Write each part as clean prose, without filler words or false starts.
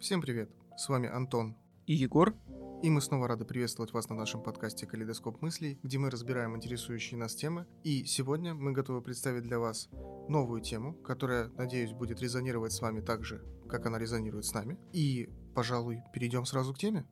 Всем привет, с вами Антон и Егор, и мы снова рады приветствовать вас на нашем подкасте «Калейдоскоп мыслей», где мы разбираем интересующие нас темы, и сегодня мы готовы представить для вас новую тему, которая, надеюсь, будет резонировать с вами так же, как она резонирует с нами, и, пожалуй, перейдем сразу к теме.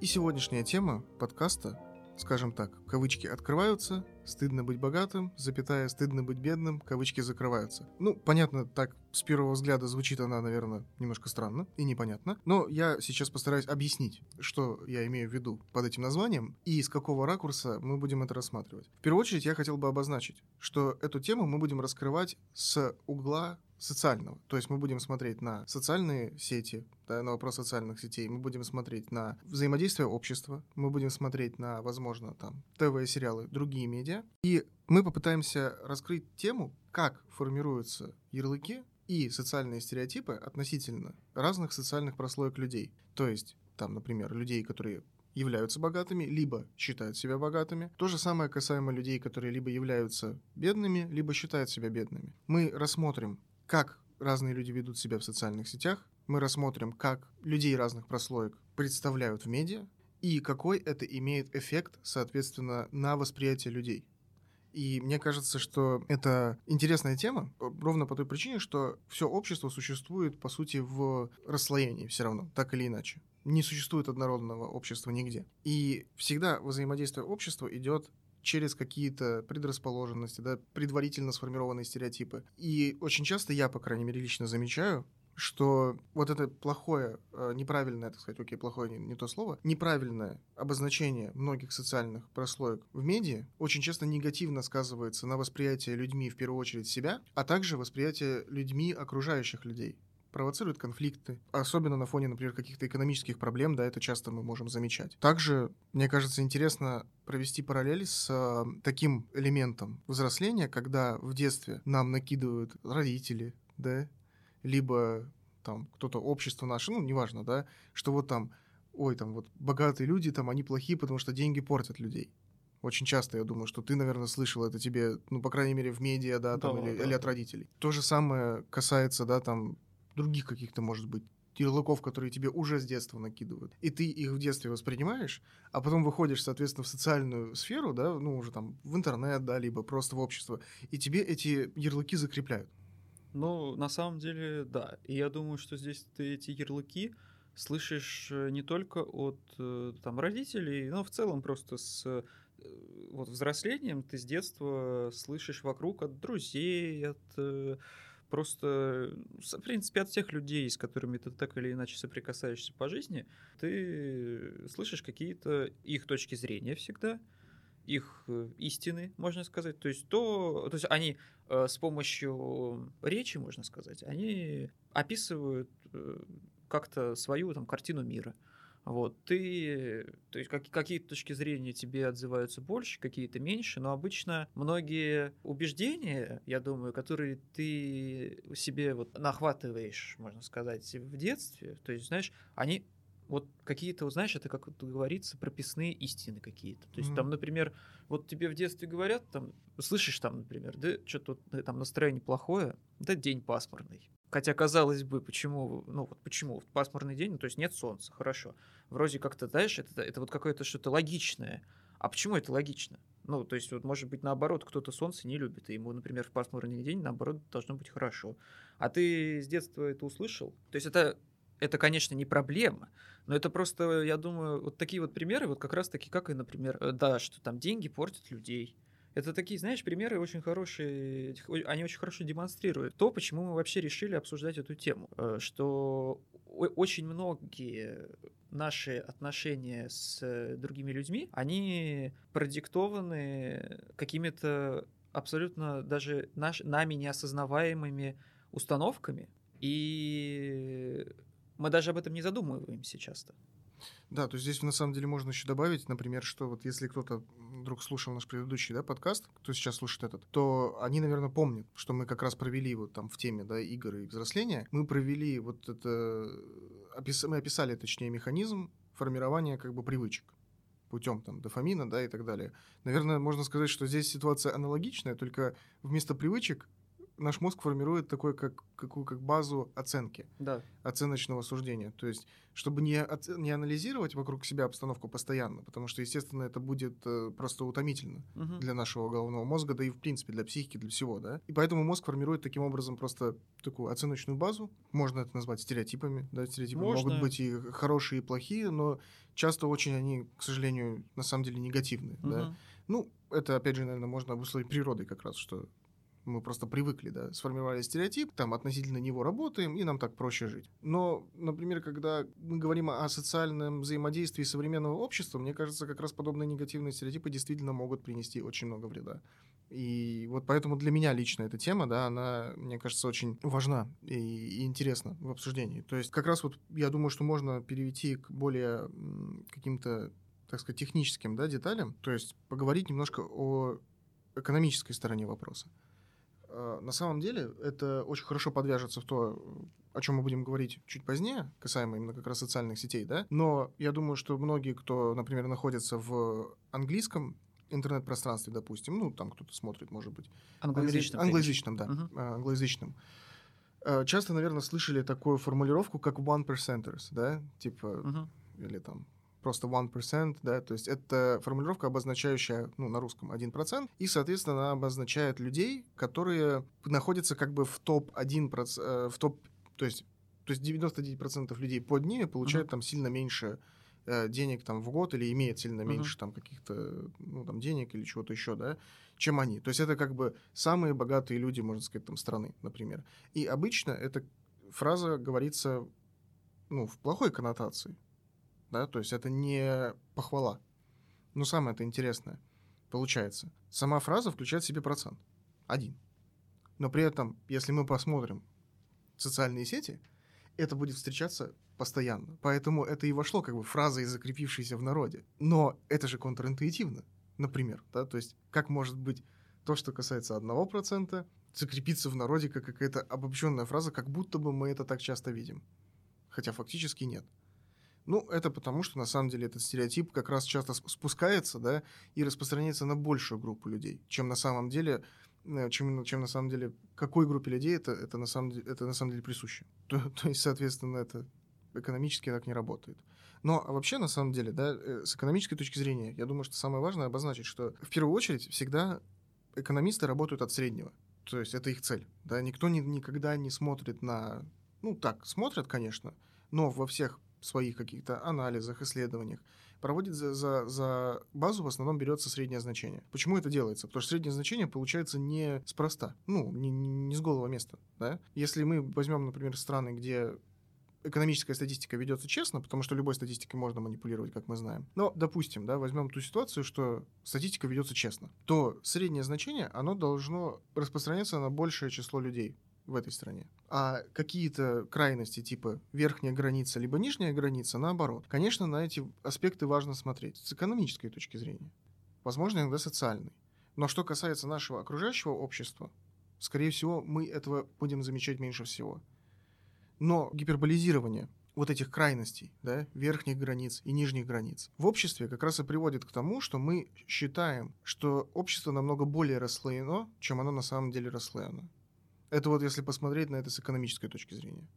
И сегодняшняя тема подкаста, скажем так, кавычки открываются, стыдно быть богатым, запятая, стыдно быть бедным, кавычки закрываются. Ну, понятно, так с первого взгляда звучит она, наверное, немножко странно и непонятно, но я сейчас постараюсь объяснить, что я имею в виду под этим названием и с какого ракурса мы будем это рассматривать. В первую очередь я хотел бы обозначить, что эту тему мы будем раскрывать с угла социального. То есть мы будем смотреть на социальные сети, да, на вопрос социальных сетей, мы будем смотреть на взаимодействие общества, мы будем смотреть на, возможно, там, ТВ-сериалы, другие медиа. И мы попытаемся раскрыть тему, как формируются ярлыки и социальные стереотипы относительно разных социальных прослоек людей. То есть, там, например, людей, которые являются богатыми, либо считают себя богатыми. То же самое касаемо людей, которые либо являются бедными, либо считают себя бедными. Мы рассмотрим, как разные люди ведут себя в социальных сетях, мы рассмотрим, как людей разных прослоек представляют в медиа, и какой это имеет эффект, соответственно, на восприятие людей. И мне кажется, что это интересная тема, ровно по той причине, что все общество существует, по сути, в расслоении все равно, так или иначе. Не существует однородного общества нигде. И всегда взаимодействие общества идет через какие-то предрасположенности, да, предварительно сформированные стереотипы. И очень часто я, по крайней мере, лично замечаю, что вот это плохое, неправильное, так сказать, окей, плохое не то слово, неправильное обозначение многих социальных прослоек в медиа очень часто негативно сказывается на восприятии людьми, в первую очередь, себя, а также восприятие людьми окружающих людей. Провоцирует конфликты, особенно на фоне, например, каких-то экономических проблем, да, это часто мы можем замечать. Также, мне кажется, интересно провести параллель с таким элементом взросления, когда в детстве нам накидывают родители, да, либо там кто-то, общество наше, ну, неважно, да, что вот там, ой, там вот богатые люди, там они плохие, потому что деньги портят людей. Очень часто, я думаю, что ты, наверное, слышал это тебе, ну, по крайней мере, в медиа, да, там, да, или от родителей. То же самое касается, да, там, других каких-то, может быть, ярлыков, которые тебе уже с детства накидывают. И ты их в детстве воспринимаешь, а потом выходишь, соответственно, в социальную сферу, да, ну, уже там в интернет, да, либо просто в общество, и тебе эти ярлыки закрепляют. Ну, на самом деле, да. И я думаю, что здесь ты эти ярлыки слышишь не только от там родителей, но в целом просто с вот взрослением ты с детства слышишь вокруг от друзей, от... Просто, в принципе, от всех людей, с которыми ты так или иначе соприкасаешься по жизни, ты слышишь какие-то их точки зрения всегда, их истины, можно сказать. То есть они с помощью речи, можно сказать, они описывают как-то свою там, картину мира. Вот. То есть какие-то точки зрения тебе отзываются больше, какие-то меньше, но обычно многие убеждения, я думаю, которые ты себе вот нахватываешь, можно сказать, в детстве, то есть, знаешь, они вот какие-то, вот, знаешь, это, как говорится, прописные истины какие-то. То есть, там, например, вот тебе в детстве говорят, там, слышишь, там, например, да, что-то вот, там настроение плохое, да, день пасмурный. Хотя, казалось бы, почему пасмурный день, ну, то есть нет солнца, хорошо. Вроде как-то, знаешь, это вот какое-то что-то логичное. А почему это логично? Ну, то есть, вот, может быть, наоборот, кто-то солнце не любит, и ему, например, в пасмурный день, наоборот, должно быть хорошо. А ты с детства это услышал? То есть это, конечно, не проблема, но это просто, я думаю, вот такие вот примеры, вот как раз таки, как и, например, да, что там деньги портят людей. Это такие, знаешь, примеры очень хорошие, они очень хорошо демонстрируют то, почему мы вообще решили обсуждать эту тему, что очень многие наши отношения с другими людьми, они продиктованы какими-то абсолютно даже нами неосознаваемыми установками, и мы даже об этом не задумываемся часто. Да, то есть здесь на самом деле можно еще добавить, например, что вот если кто-то вдруг слушал наш предыдущий, да, подкаст, кто сейчас слушает этот, то они, наверное, помнят, что мы как раз провели вот там в теме, да, игр и взросления, мы провели вот это, мы описали, точнее, механизм формирования как бы привычек. путем там, дофамина, да, и так далее. Наверное, можно сказать, что здесь ситуация аналогичная, только вместо привычек наш мозг формирует такое, как базу оценки, да. Оценочного суждения. То есть, чтобы не анализировать вокруг себя обстановку постоянно, потому что, естественно, это будет просто утомительно для нашего головного мозга, да и, в принципе, для психики, для всего, да. И поэтому мозг формирует таким образом просто такую оценочную базу. Можно это назвать стереотипами, да, стереотипы могут быть и хорошие, и плохие, но часто очень они, к сожалению, на самом деле негативны, да. Ну, это, опять же, наверное, можно обусловить природой как раз, что... Мы просто привыкли, да, сформировали стереотип, там относительно него работаем, и нам так проще жить. Но, например, когда мы говорим о социальном взаимодействии современного общества, мне кажется, как раз подобные негативные стереотипы действительно могут принести очень много вреда. И вот поэтому для меня лично эта тема, да, она, мне кажется, очень важна и интересна в обсуждении. То есть как раз вот я думаю, что можно перейти к более каким-то, так сказать, техническим, да, деталям, то есть поговорить немножко о экономической стороне вопроса. На самом деле это очень хорошо подвяжется в то, о чем мы будем говорить чуть позднее, касаемо именно как раз социальных сетей, да. Но я думаю, что многие, кто, например, находится в английском интернет-пространстве, допустим, ну, там кто-то смотрит, может быть. Англоязычном. Часто, наверное, слышали такую формулировку, как one-percenters, да, типа, или там... просто 1%, да, то есть это формулировка, обозначающая, ну, на русском 1%, и, соответственно, она обозначает людей, которые находятся как бы в топ-1%, в топ, то есть 99% людей под ними получают там сильно меньше денег там в год или имеют сильно меньше там каких-то, ну, там денег или чего-то еще, да, чем они. То есть это как бы самые богатые люди, можно сказать, там страны, например. И обычно эта фраза говорится, ну, в плохой коннотации. Да, то есть это не похвала. Но самое это интересное получается. Сама фраза включает в себе процент. 1. Но при этом, если мы посмотрим социальные сети, это будет встречаться постоянно. Поэтому это и вошло как бы фразой, закрепившейся в народе. Но это же контринтуитивно, например. Да? То есть как может быть то, что касается 1%, закрепиться в народе как какая-то обобщенная фраза, как будто бы мы это так часто видим. Хотя фактически нет. Ну, это потому, что, на самом деле, этот стереотип как раз часто спускается, да, и распространяется на большую группу людей, чем на самом деле, какой группе людей это на самом деле присуще. То есть, соответственно, это экономически так не работает. Но вообще, на самом деле, да, с экономической точки зрения, я думаю, что самое важное обозначить, что в первую очередь всегда экономисты работают от среднего. То есть это их цель, да, никто никогда не смотрит на... Ну, так, смотрят, конечно, но во всех своих каких-то анализах, исследованиях, проводит за базу, в основном берется среднее значение. Почему это делается? Потому что среднее значение получается неспроста, ну, не с голого места, да? Если мы возьмем, например, страны, где экономическая статистика ведется честно, потому что любой статистикой можно манипулировать, как мы знаем, но, допустим, да, возьмем ту ситуацию, что статистика ведется честно, то среднее значение, оно должно распространяться на большее число людей в этой стране. А какие-то крайности, типа верхняя граница либо нижняя граница, наоборот. Конечно, на эти аспекты важно смотреть с экономической точки зрения. Возможно, иногда социальной. Но что касается нашего окружающего общества, скорее всего, мы этого будем замечать меньше всего. Но гиперболизирование вот этих крайностей, да, верхних границ и нижних границ, в обществе как раз и приводит к тому, что мы считаем, что общество намного более расслоено, чем оно на самом деле расслоено. Это вот если посмотреть на это с экономической точки зрения,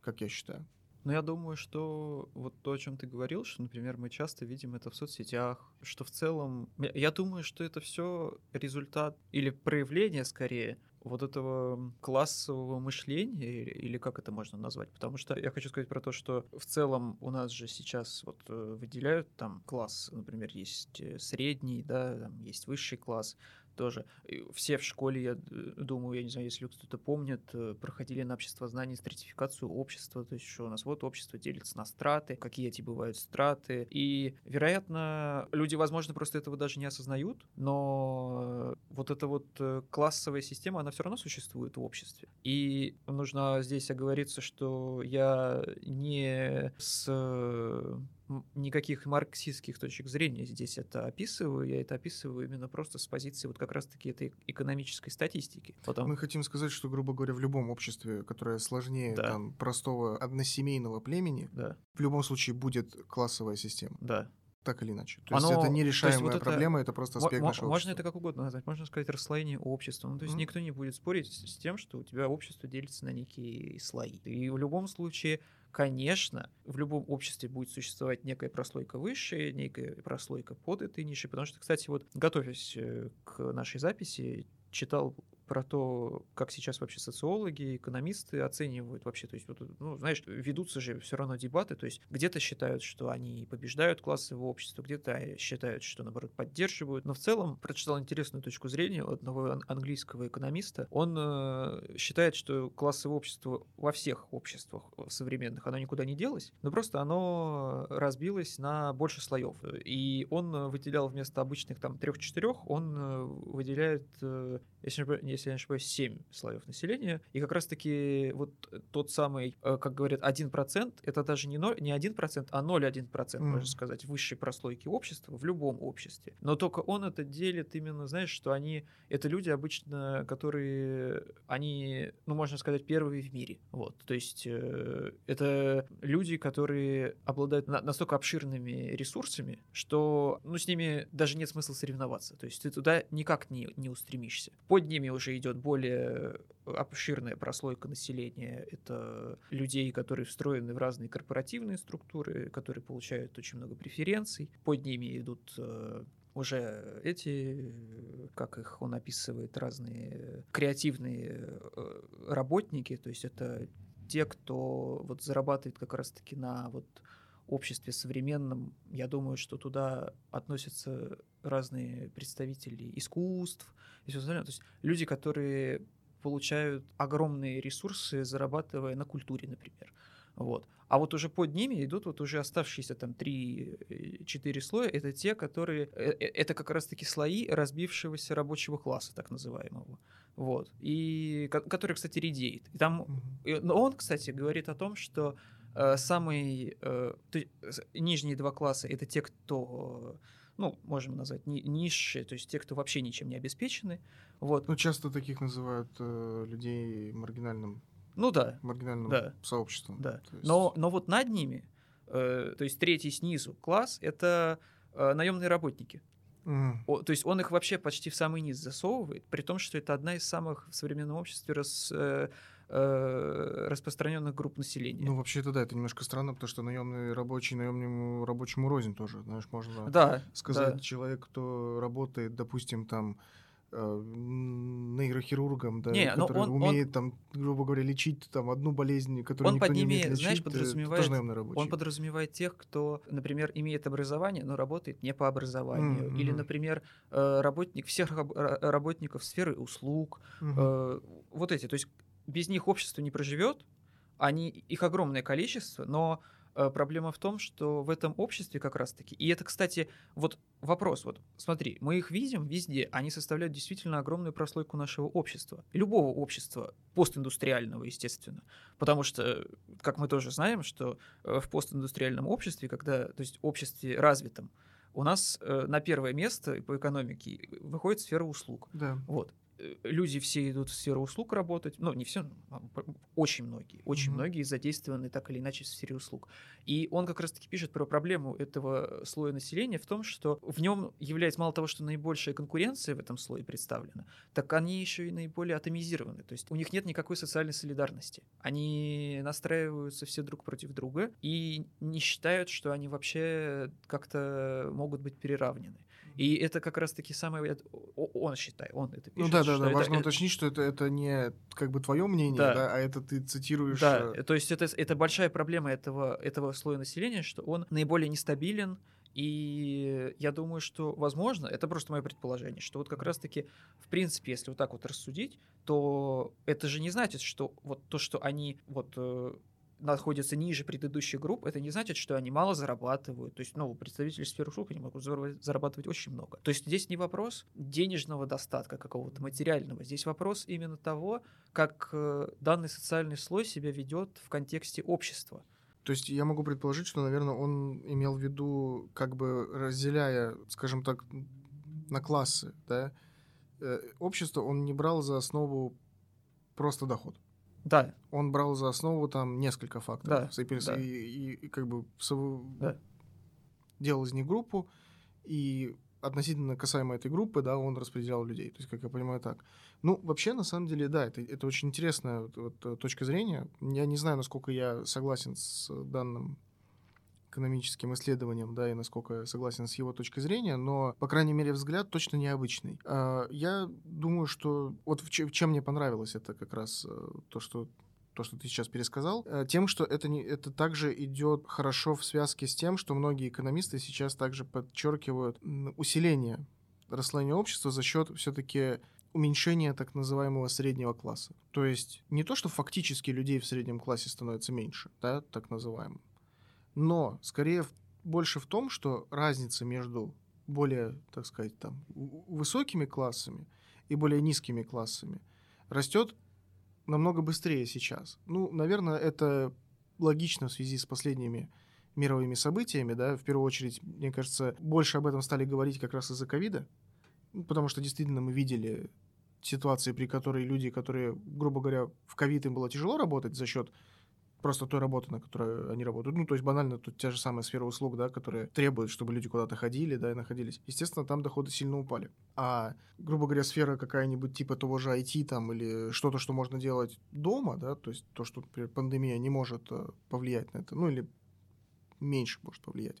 как я считаю. Но я думаю, что вот то, о чем ты говорил, что, например, мы часто видим это в соцсетях, что в целом... Я думаю, что это все результат или проявление, скорее, вот этого классового мышления, или как это можно назвать? Потому что я хочу сказать про то, что в целом у нас же сейчас вот выделяют там класс, например, есть средний, да, там есть высший класс, тоже. Все в школе, я думаю, я не знаю, если кто-то помнит, проходили на обществознание стратификацию общества, то есть что у нас вот общество делится на страты, какие эти бывают страты, и, вероятно, люди, возможно, просто этого даже не осознают, но вот эта вот классовая система, она все равно существует в обществе. И нужно здесь оговориться, что я не с... никаких марксистских точек зрения здесь это описываю, я это описываю именно просто с позиции вот как раз-таки этой экономической статистики. Потом... Мы хотим сказать, что, грубо говоря, в любом обществе, которое сложнее там, простого односемейного племени, в любом случае будет классовая система. Да. так или иначе. То есть это нерешаемая проблема, это просто аспект нашего общества. Можно это как угодно назвать, можно сказать расслоение общества. Ну, то есть никто не будет спорить с тем, что у тебя общество делится на некие слои. И в любом случае, конечно, в любом обществе будет существовать некая прослойка выше, некая прослойка под этой нишей. Потому что, кстати, вот готовясь к нашей записи, читал про то, как сейчас вообще социологи, экономисты оценивают вообще, то есть, ну, знаешь, ведутся же все равно дебаты, то есть где-то считают, что они побеждают классовое общество, где-то считают, что, наоборот, поддерживают. Но в целом, прочитал интересную точку зрения одного английского экономиста. Он считает, что классовое общество во всех обществах современных, оно никуда не делось, но просто оно разбилось на больше слоев. И он выделял вместо обычных там 3-4, он выделяет, если я не ошибаюсь, 7 слоев населения. И как раз-таки вот тот самый, как говорят, 1%, это даже не 1%, а 0,1%, можно сказать, высшей прослойки общества в любом обществе. Но только он это делит именно, знаешь, что они... Это люди обычно, которые... Они, ну, можно сказать, первые в мире. Вот. То есть это люди, которые обладают настолько обширными ресурсами, что, ну, с ними даже нет смысла соревноваться. То есть ты туда никак не устремишься. Под ними уже идет более обширная прослойка населения. Это людей, которые встроены в разные корпоративные структуры, которые получают очень много преференций. Под ними идут уже эти, как их он описывает, разные креативные работники. То есть это те, кто вот зарабатывает как раз-таки на вот обществе современном. Я думаю, что туда относятся разные представители искусств и все остальное. То есть люди, которые получают огромные ресурсы, зарабатывая на культуре, например. Вот. А вот уже под ними идут вот уже оставшиеся там 3-4 слоя. Это те, которые... Это как раз-таки слои разбившегося рабочего класса, так называемого. Вот. И который, кстати, редеет. И там... Но он, кстати, говорит о том, что самые... Нижние два класса — это те, кто... ну, можем назвать, низшие, то есть те, кто вообще ничем не обеспечены. Вот. Ну, часто таких называют людей маргинальным, ну, да, маргинальным, да, сообществом. Да. То есть... но вот над ними, то есть третий снизу класс, это наемные работники. То есть он их вообще почти в самый низ засовывает, при том, что это одна из самых в современном обществе распространенных групп населения. Ну, вообще-то, да, это немножко странно, потому что наемный рабочий, наемному рабочему рознь тоже, знаешь, можно сказать, да. Человек, кто работает, допустим, там, нейрохирургом, да, не, который умеет, там, грубо говоря, лечить там, одну болезнь, которую никто не умеет лечить, знаешь, он подразумевает тех, кто, например, имеет образование, но работает не по образованию. Или, например, работник всех работников сферы услуг. Вот эти. То есть без них общество не проживет, их огромное количество, но проблема в том, что в этом обществе как раз-таки... И это, кстати, вот вопрос. Вот смотри, мы их видим везде. Они составляют действительно огромную прослойку нашего общества. Любого общества, постиндустриального, естественно. Потому что, как мы тоже знаем, что в постиндустриальном обществе, то есть обществе развитом, у нас на первое место по экономике выходит сфера услуг. Да. Вот. Люди все идут в сферу услуг работать, ну, не все, очень многие задействованы так или иначе в сфере услуг. И он как раз-таки пишет про проблему этого слоя населения в том, что в нем является мало того, что наибольшая конкуренция в этом слое представлена, так они еще и наиболее атомизированы, то есть у них нет никакой социальной солидарности. Они настраиваются все друг против друга и не считают, что они вообще как-то могут быть переравнены. И это как раз-таки самое... Он это пишет. Ну да, важно уточнить, что это не как бы твое мнение, да, а это ты цитируешь... Да, то есть это большая проблема этого слоя населения, что он наиболее нестабилен, и я думаю, что, возможно, это просто мое предположение, что вот как раз-таки, в принципе, если вот так вот рассудить, то это же не значит, что вот то, что они вот... находятся ниже предыдущих групп, это не значит, что они мало зарабатывают. То есть, представители сферы услуг, они могут зарабатывать очень много. То есть здесь не вопрос денежного достатка какого-то материального, здесь вопрос именно того, как данный социальный слой себя ведет в контексте общества. То есть я могу предположить, что, наверное, он имел в виду, как бы разделяя, скажем так, на классы, да, общество, он не брал за основу просто доход. Да. Он брал за основу там несколько факторов. Да. И как бы делал из них группу, и относительно касаемо этой группы, да, он распределял людей. То есть, как я понимаю, так. Ну, вообще, на самом деле, да, это очень интересная вот точка зрения. Я не знаю, насколько я согласен с данным экономическим исследованием, да, и насколько я согласен с его точкой зрения, но, по крайней мере, взгляд точно необычный. Я думаю, что... Вот чем мне понравилось, это как раз то, что ты сейчас пересказал, тем, что это также идет хорошо в связке с тем, что многие экономисты сейчас также подчеркивают усиление расслоения общества за счет все-таки уменьшения так называемого среднего класса. То есть не то, что фактически людей в среднем классе становится меньше, да, так называемым, но скорее больше в том, что разница между более, так сказать, там, высокими классами и более низкими классами растет намного быстрее сейчас. Ну, наверное, это логично в связи с последними мировыми событиями, да, в первую очередь, мне кажется, больше об этом стали говорить как раз из-за ковида, потому что действительно мы видели ситуации, при которой люди, которые, грубо говоря, в ковид им было тяжело работать за счет просто той работы, на которой они работают. Ну, то есть банально тут те же самые сферы услуг, да, которые требуют, чтобы люди куда-то ходили, да, и находились. Естественно, там доходы сильно упали. А, грубо говоря, сфера какая-нибудь типа того же IT там или что-то, что можно делать дома, да, то есть то, что, например, пандемия не может повлиять на это, ну, или меньше может повлиять,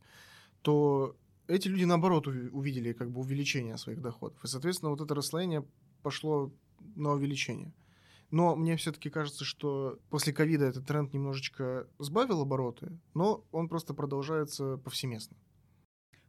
то эти люди, наоборот, увидели как бы увеличение своих доходов. И, соответственно, вот это расслоение пошло на увеличение. Но мне все-таки кажется, что после ковида этот тренд немножечко сбавил обороты, но он просто продолжается повсеместно.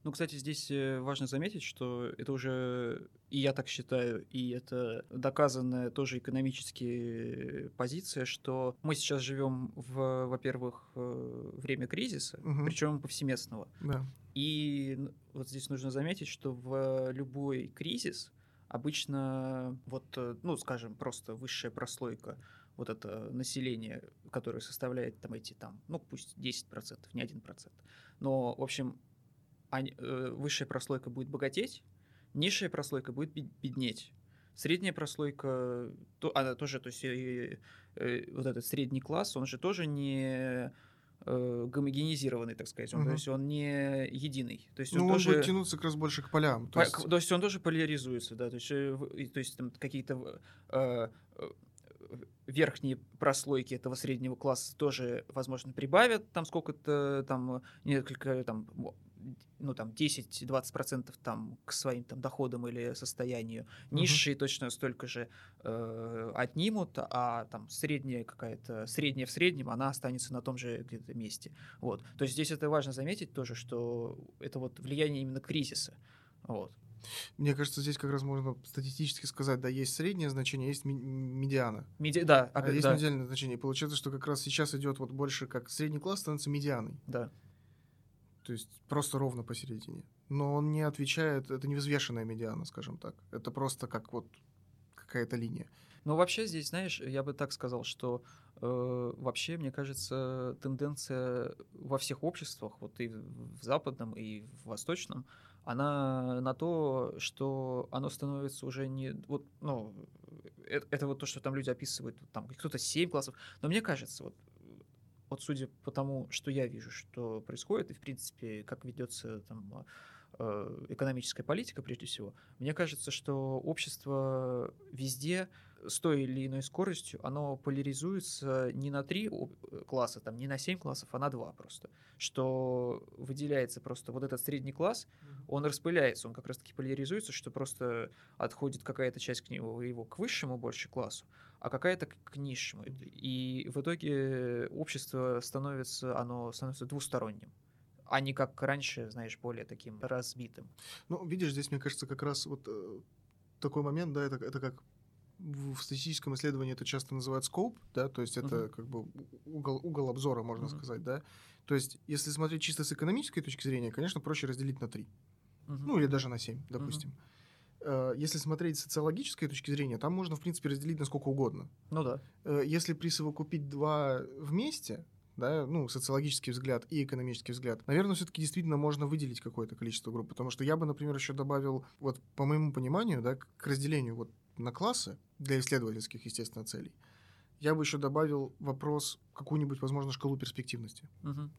Ну, кстати, здесь важно заметить, что это уже, и я так считаю, и это доказанная тоже экономически позиция, что мы сейчас живем в, во-первых, время кризиса, причем повсеместного. Да. И вот здесь нужно заметить, что в любой кризис обычно, вот, ну, скажем, просто высшая прослойка, вот это население, которое составляет там эти, там, ну, пусть 10%, не 1%, но, в общем, высшая прослойка будет богатеть, низшая прослойка будет беднеть. Средняя прослойка, она тоже, то есть вот этот средний класс, он же тоже не гомогенизированный, так сказать, он, то есть он не единый. То есть он тоже будет тянуться как раз больше к полям. То есть он тоже поляризуется, да, то есть там какие-то верхние прослойки этого среднего класса тоже, возможно, прибавят там сколько-то, там несколько, там, ну, там 10-20% там к своим там доходам или состоянию. Низшие точно столько же отнимут, а там средняя какая-то, средняя в среднем, она останется на том же где-то месте. Вот. То есть здесь это важно заметить тоже, что это вот влияние именно кризиса. Вот. Мне кажется, здесь как раз можно статистически сказать, да, есть среднее значение, есть медиана. Есть медиальное значение. И получается, что как раз сейчас идет вот больше как средний класс становится медианой. Да. То есть просто ровно посередине. Но он не отвечает, это не взвешенная медиана, скажем так. Это просто как вот какая-то линия. Ну, вообще здесь, знаешь, я бы так сказал, что вообще, мне кажется, тенденция во всех обществах, вот и в западном, и в восточном, она на то, что оно становится уже не... Вот, ну, это вот то, что там люди описывают, там кто-то 7 классов. Но мне кажется, вот судя по тому, что я вижу, что происходит, и, в принципе, как ведется там экономическая политика, прежде всего, мне кажется, что общество везде с той или иной скоростью, оно поляризуется не на 3 класса, там, не на 7 классов, а на 2 просто. Что выделяется просто вот этот средний класс, он распыляется, он как раз-таки поляризуется, что просто отходит какая-то часть к нему, его к высшему больше классу, а какая-то к низшему. И в итоге общество становится двусторонним, а не как раньше, знаешь, более таким разбитым. Ну, видишь, здесь, мне кажется, как раз вот такой момент, да, это как в статистическом исследовании это часто называют скоп, да, то есть это как бы угол обзора, можно сказать, да. То есть если смотреть чисто с экономической точки зрения, конечно, проще разделить на 3, ну или даже на 7, допустим. Если смотреть с социологической точки зрения, там можно, в принципе, разделить на сколько угодно. Ну да. Если присовокупить 2 вместе, да, ну, социологический взгляд и экономический взгляд, наверное, все-таки действительно можно выделить какое-то количество групп, потому что я бы, например, еще добавил, вот по моему пониманию, да, к разделению вот на классы, для исследовательских, естественно, целей, я бы еще добавил вопрос какую-нибудь, возможно, шкалу перспективности.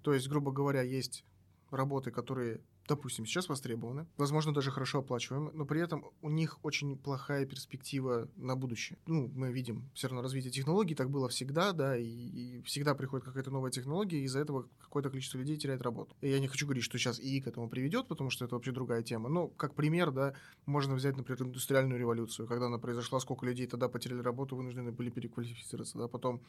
То есть, грубо говоря, есть работы, которые допустим, сейчас востребованы, возможно, даже хорошо оплачиваемы, но при этом у них очень плохая перспектива на будущее. Ну, мы видим все равно развитие технологий, так было всегда, да, и всегда приходит какая-то новая технология, и из-за этого какое-то количество людей теряет работу. И я не хочу говорить, что сейчас ИИ к этому приведет, потому что это вообще другая тема, но как пример, да, можно взять, например, индустриальную революцию, когда она произошла, сколько людей тогда потеряли работу, вынуждены были переквалифицироваться, да, потом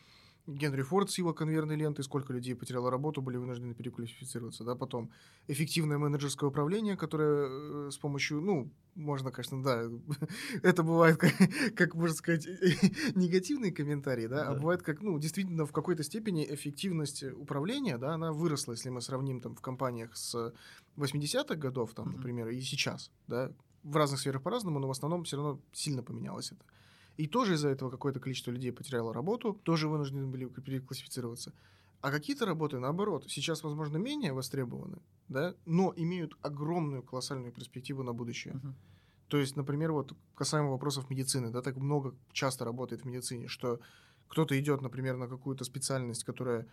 Генри Форд с его конвейерной лентой, сколько людей потеряло работу, были вынуждены переквалифицироваться, да, потом эффективное менеджерское управление, которое с помощью, ну, можно, конечно, да, это бывает, как можно сказать, негативные комментарии, да, да, а бывает, как, ну, действительно, в какой-то степени эффективность управления, да, она выросла, если мы сравним, там, в компаниях с 80-х годов, там, например, и сейчас, да, в разных сферах по-разному, но в основном все равно сильно поменялось это. И тоже из-за этого какое-то количество людей потеряло работу, тоже вынуждены были переклассифицироваться. А какие-то работы, наоборот, сейчас, возможно, менее востребованы, да, но имеют огромную колоссальную перспективу на будущее. То есть, например, вот касаемо вопросов медицины, да, так много часто работает в медицине, что кто-то идет, например, на какую-то специальность, которая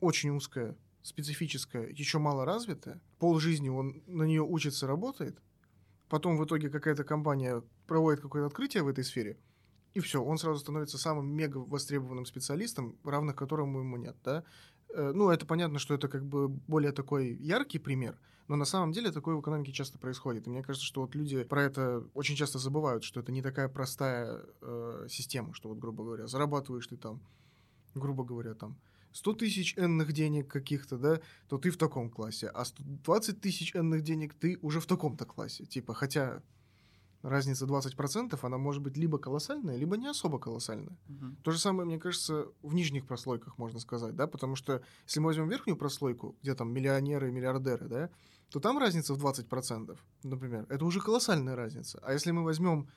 очень узкая, специфическая, еще мало развитая, полжизни он на нее учится, работает, потом в итоге какая-то компания проводит какое-то открытие в этой сфере, и все, он сразу становится самым мега востребованным специалистом, равных которому ему нет, да. Ну, это понятно, что это как бы более такой яркий пример, но на самом деле такое в экономике часто происходит. И мне кажется, что вот люди про это очень часто забывают, что это не такая простая система, что вот, грубо говоря, зарабатываешь ты там, грубо говоря, там 100 тысяч энных денег каких-то, да, то ты в таком классе, а 120 тысяч энных денег ты уже в таком-то классе, типа, хотя... Разница 20%, она может быть либо колоссальная, либо не особо колоссальная. То же самое, мне кажется, в нижних прослойках можно сказать, да, потому что если мы возьмем верхнюю прослойку, где там миллионеры и миллиардеры, да, то там разница в 20%, например, это уже колоссальная разница. А если мы возьмем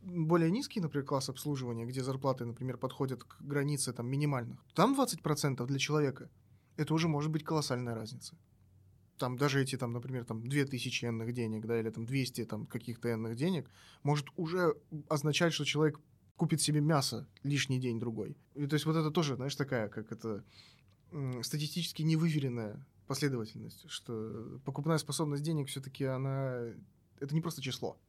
более низкий, например, класс обслуживания, где зарплаты, например, подходят к границе там минимальных, то там 20% для человека, это уже может быть колоссальная разница. Там даже эти, там, например, там, 2000 энных денег, да, или там 200 там, каких-то энных денег, может уже означать, что человек купит себе мясо лишний день другой. И, то есть вот это тоже, знаешь, такая, как это, статистически невыверенная последовательность, что покупная способность денег все-таки она... Это не просто число.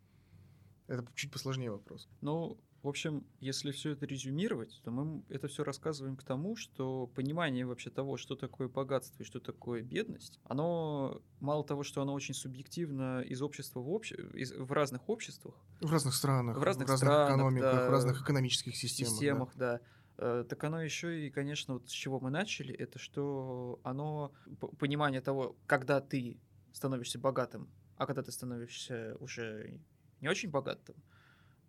Это чуть посложнее вопрос. Ну, в общем, если все это резюмировать, то мы это все рассказываем к тому, что понимание вообще того, что такое богатство и что такое бедность, оно мало того, что оно очень субъективно из общества в разных обществах. В разных странах, в разных экономиках, да, в разных экономических системах, да. Так оно еще и, конечно, вот с чего мы начали, это что оно, понимание того, когда ты становишься богатым, а когда ты становишься уже не очень богатым,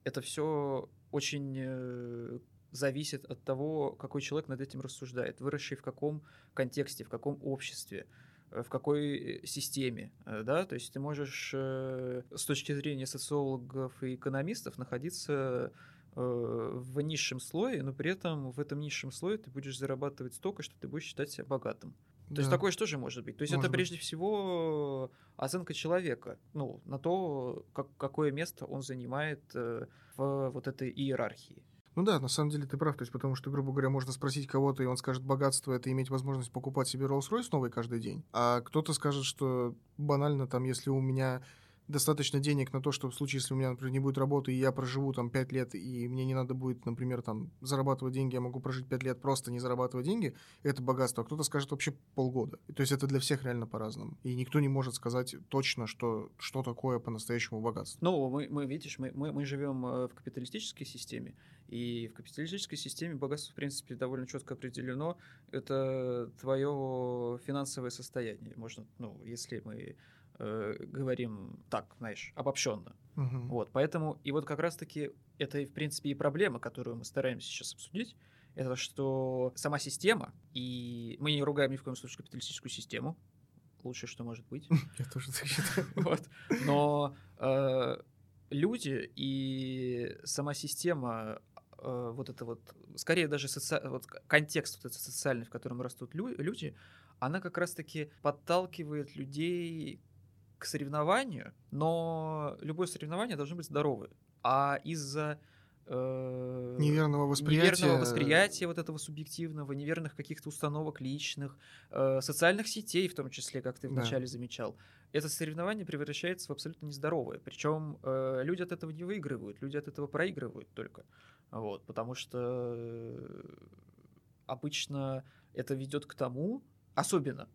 это все очень зависит от того, какой человек над этим рассуждает, выросший в каком контексте, в каком обществе, в какой системе, да, то есть ты можешь с точки зрения социологов и экономистов находиться в низшем слое, но при этом в этом низшем слое ты будешь зарабатывать столько, что ты будешь считать себя богатым. То есть такое же тоже может быть. То есть может это прежде всего оценка человека, ну, на то, какое место он занимает в вот этой иерархии. Ну да, на самом деле ты прав, то есть потому что, грубо говоря, можно спросить кого-то, и он скажет, богатство — это иметь возможность покупать себе Rolls-Royce новый каждый день, а кто-то скажет, что банально, там, если у меня достаточно денег на то, что в случае, если у меня, например, не будет работы, и я проживу там 5 лет, и мне не надо будет, например, там, зарабатывать деньги, я могу прожить 5 лет просто не зарабатывая деньги, это богатство. А кто-то скажет вообще полгода. То есть это для всех реально по-разному. И никто не может сказать точно, что такое по-настоящему богатство. Ну, мы живем в капиталистической системе, и в капиталистической системе богатство, в принципе, довольно четко определено. Это твое финансовое состояние. Можно, ну, если мы говорим так, знаешь, обобщенно. Вот, поэтому, и вот как раз-таки это, в принципе, и проблема, которую мы стараемся сейчас обсудить, это что сама система, и мы не ругаем ни в коем случае капиталистическую систему, лучшее, что может быть. Я тоже так считаю. Но люди и сама система, вот это вот, скорее даже контекст вот этот социальный, в котором растут люди, она как раз-таки подталкивает людей к соревнованию, но любое соревнование должно быть здоровое. А из-за неверного восприятия вот этого субъективного, неверных каких-то установок личных, социальных сетей в том числе, как ты вначале замечал, это соревнование превращается в абсолютно нездоровое. Причем люди от этого не выигрывают, люди от этого проигрывают только. Вот, потому что обычно это ведет к тому, особенно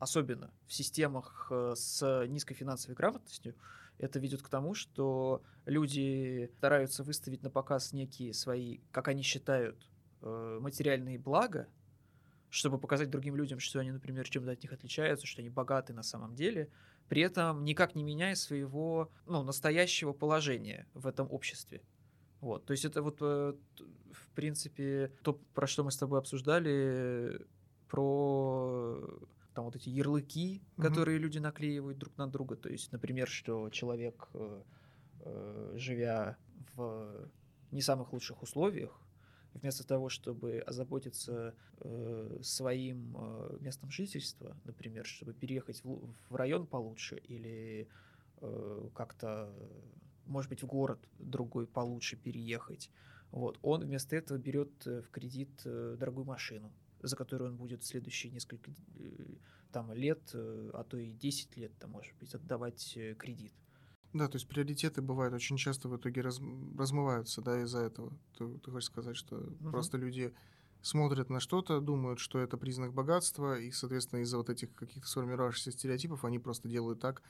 в системах с низкой финансовой грамотностью, это ведет к тому, что люди стараются выставить на показ некие свои, как они считают, материальные блага, чтобы показать другим людям, что они, например, чем-то от них отличаются, что они богаты на самом деле, при этом никак не меняя своего, настоящего положения в этом обществе. Вот. То есть это вот, в принципе, то, про что мы с тобой обсуждали, про там вот эти ярлыки, которые люди наклеивают друг на друга. То есть, например, что человек, живя в не самых лучших условиях, вместо того, чтобы озаботиться своим местом жительства, например, чтобы переехать в район получше или как-то, может быть, в город другой получше переехать, вот, он вместо этого берет в кредит дорогую машину, за которую он будет следующие несколько лет, а то и 10 лет, может быть, отдавать кредит. Да, то есть приоритеты бывают очень часто в итоге размываются, да, из-за этого. Ты хочешь сказать, что просто люди смотрят на что-то, думают, что это признак богатства, и, соответственно, из-за вот этих каких-то сформировавшихся стереотипов они просто делают так,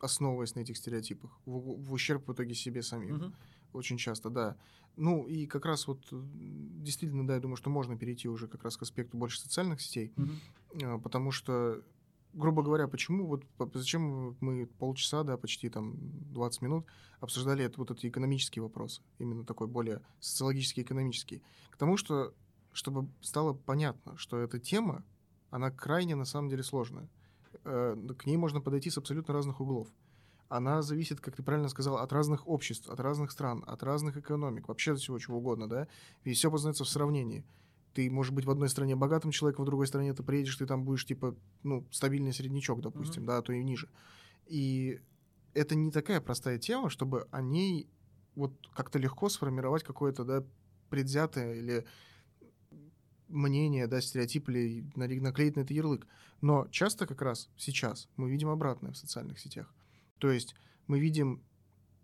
основываясь на этих стереотипах, в ущерб в итоге себе самим. Очень часто, да. Ну и как раз вот действительно, да, я думаю, что можно перейти уже как раз к аспекту больше социальных сетей, потому что, грубо говоря, почему, вот зачем мы полчаса, да, почти там 20 минут обсуждали вот эти экономические вопросы, именно такой более социологический, экономический, к тому, что, чтобы стало понятно, что эта тема, она крайне на самом деле сложная. К ней можно подойти с абсолютно разных углов. Она зависит, как ты правильно сказал, от разных обществ, от разных стран, от разных экономик, вообще от всего чего угодно, да, и все познается в сравнении. Ты можешь быть в одной стране богатым человеком, в другой стране ты приедешь, ты там будешь, стабильный среднячок, допустим, да, а то и ниже. И это не такая простая тема, чтобы о ней вот как-то легко сформировать какое-то, да, предвзятое или мнение, да, стереотип, или наклеить на это ярлык. Но часто как раз сейчас мы видим обратное в социальных сетях. То есть мы видим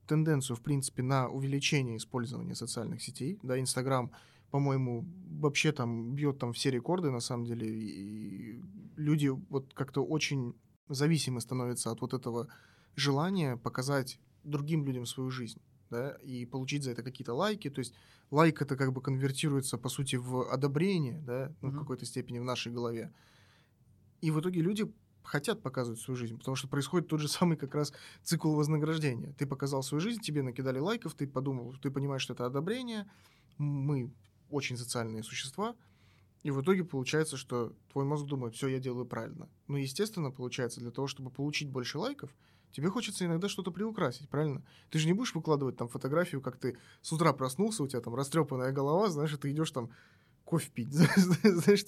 тенденцию, в принципе, на увеличение использования социальных сетей. Да, Инстаграм, по-моему, вообще там бьет там все рекорды, на самом деле. И люди вот как-то очень зависимы становятся от вот этого желания показать другим людям свою жизнь, да, и получить за это какие-то лайки. То есть лайк это как бы конвертируется, по сути, в одобрение, да, в какой-то степени в нашей голове. И в итоге люди хотят показывать свою жизнь, потому что происходит тот же самый как раз цикл вознаграждения. Ты показал свою жизнь, тебе накидали лайков, ты подумал, ты понимаешь, что это одобрение, мы очень социальные существа, и в итоге получается, что твой мозг думает, все, я делаю правильно. Но, естественно, получается, для того, чтобы получить больше лайков, тебе хочется иногда что-то приукрасить, правильно? Ты же не будешь выкладывать там фотографию, как ты с утра проснулся, у тебя там растрепанная голова, знаешь, и ты идешь там кофе пить, знаешь,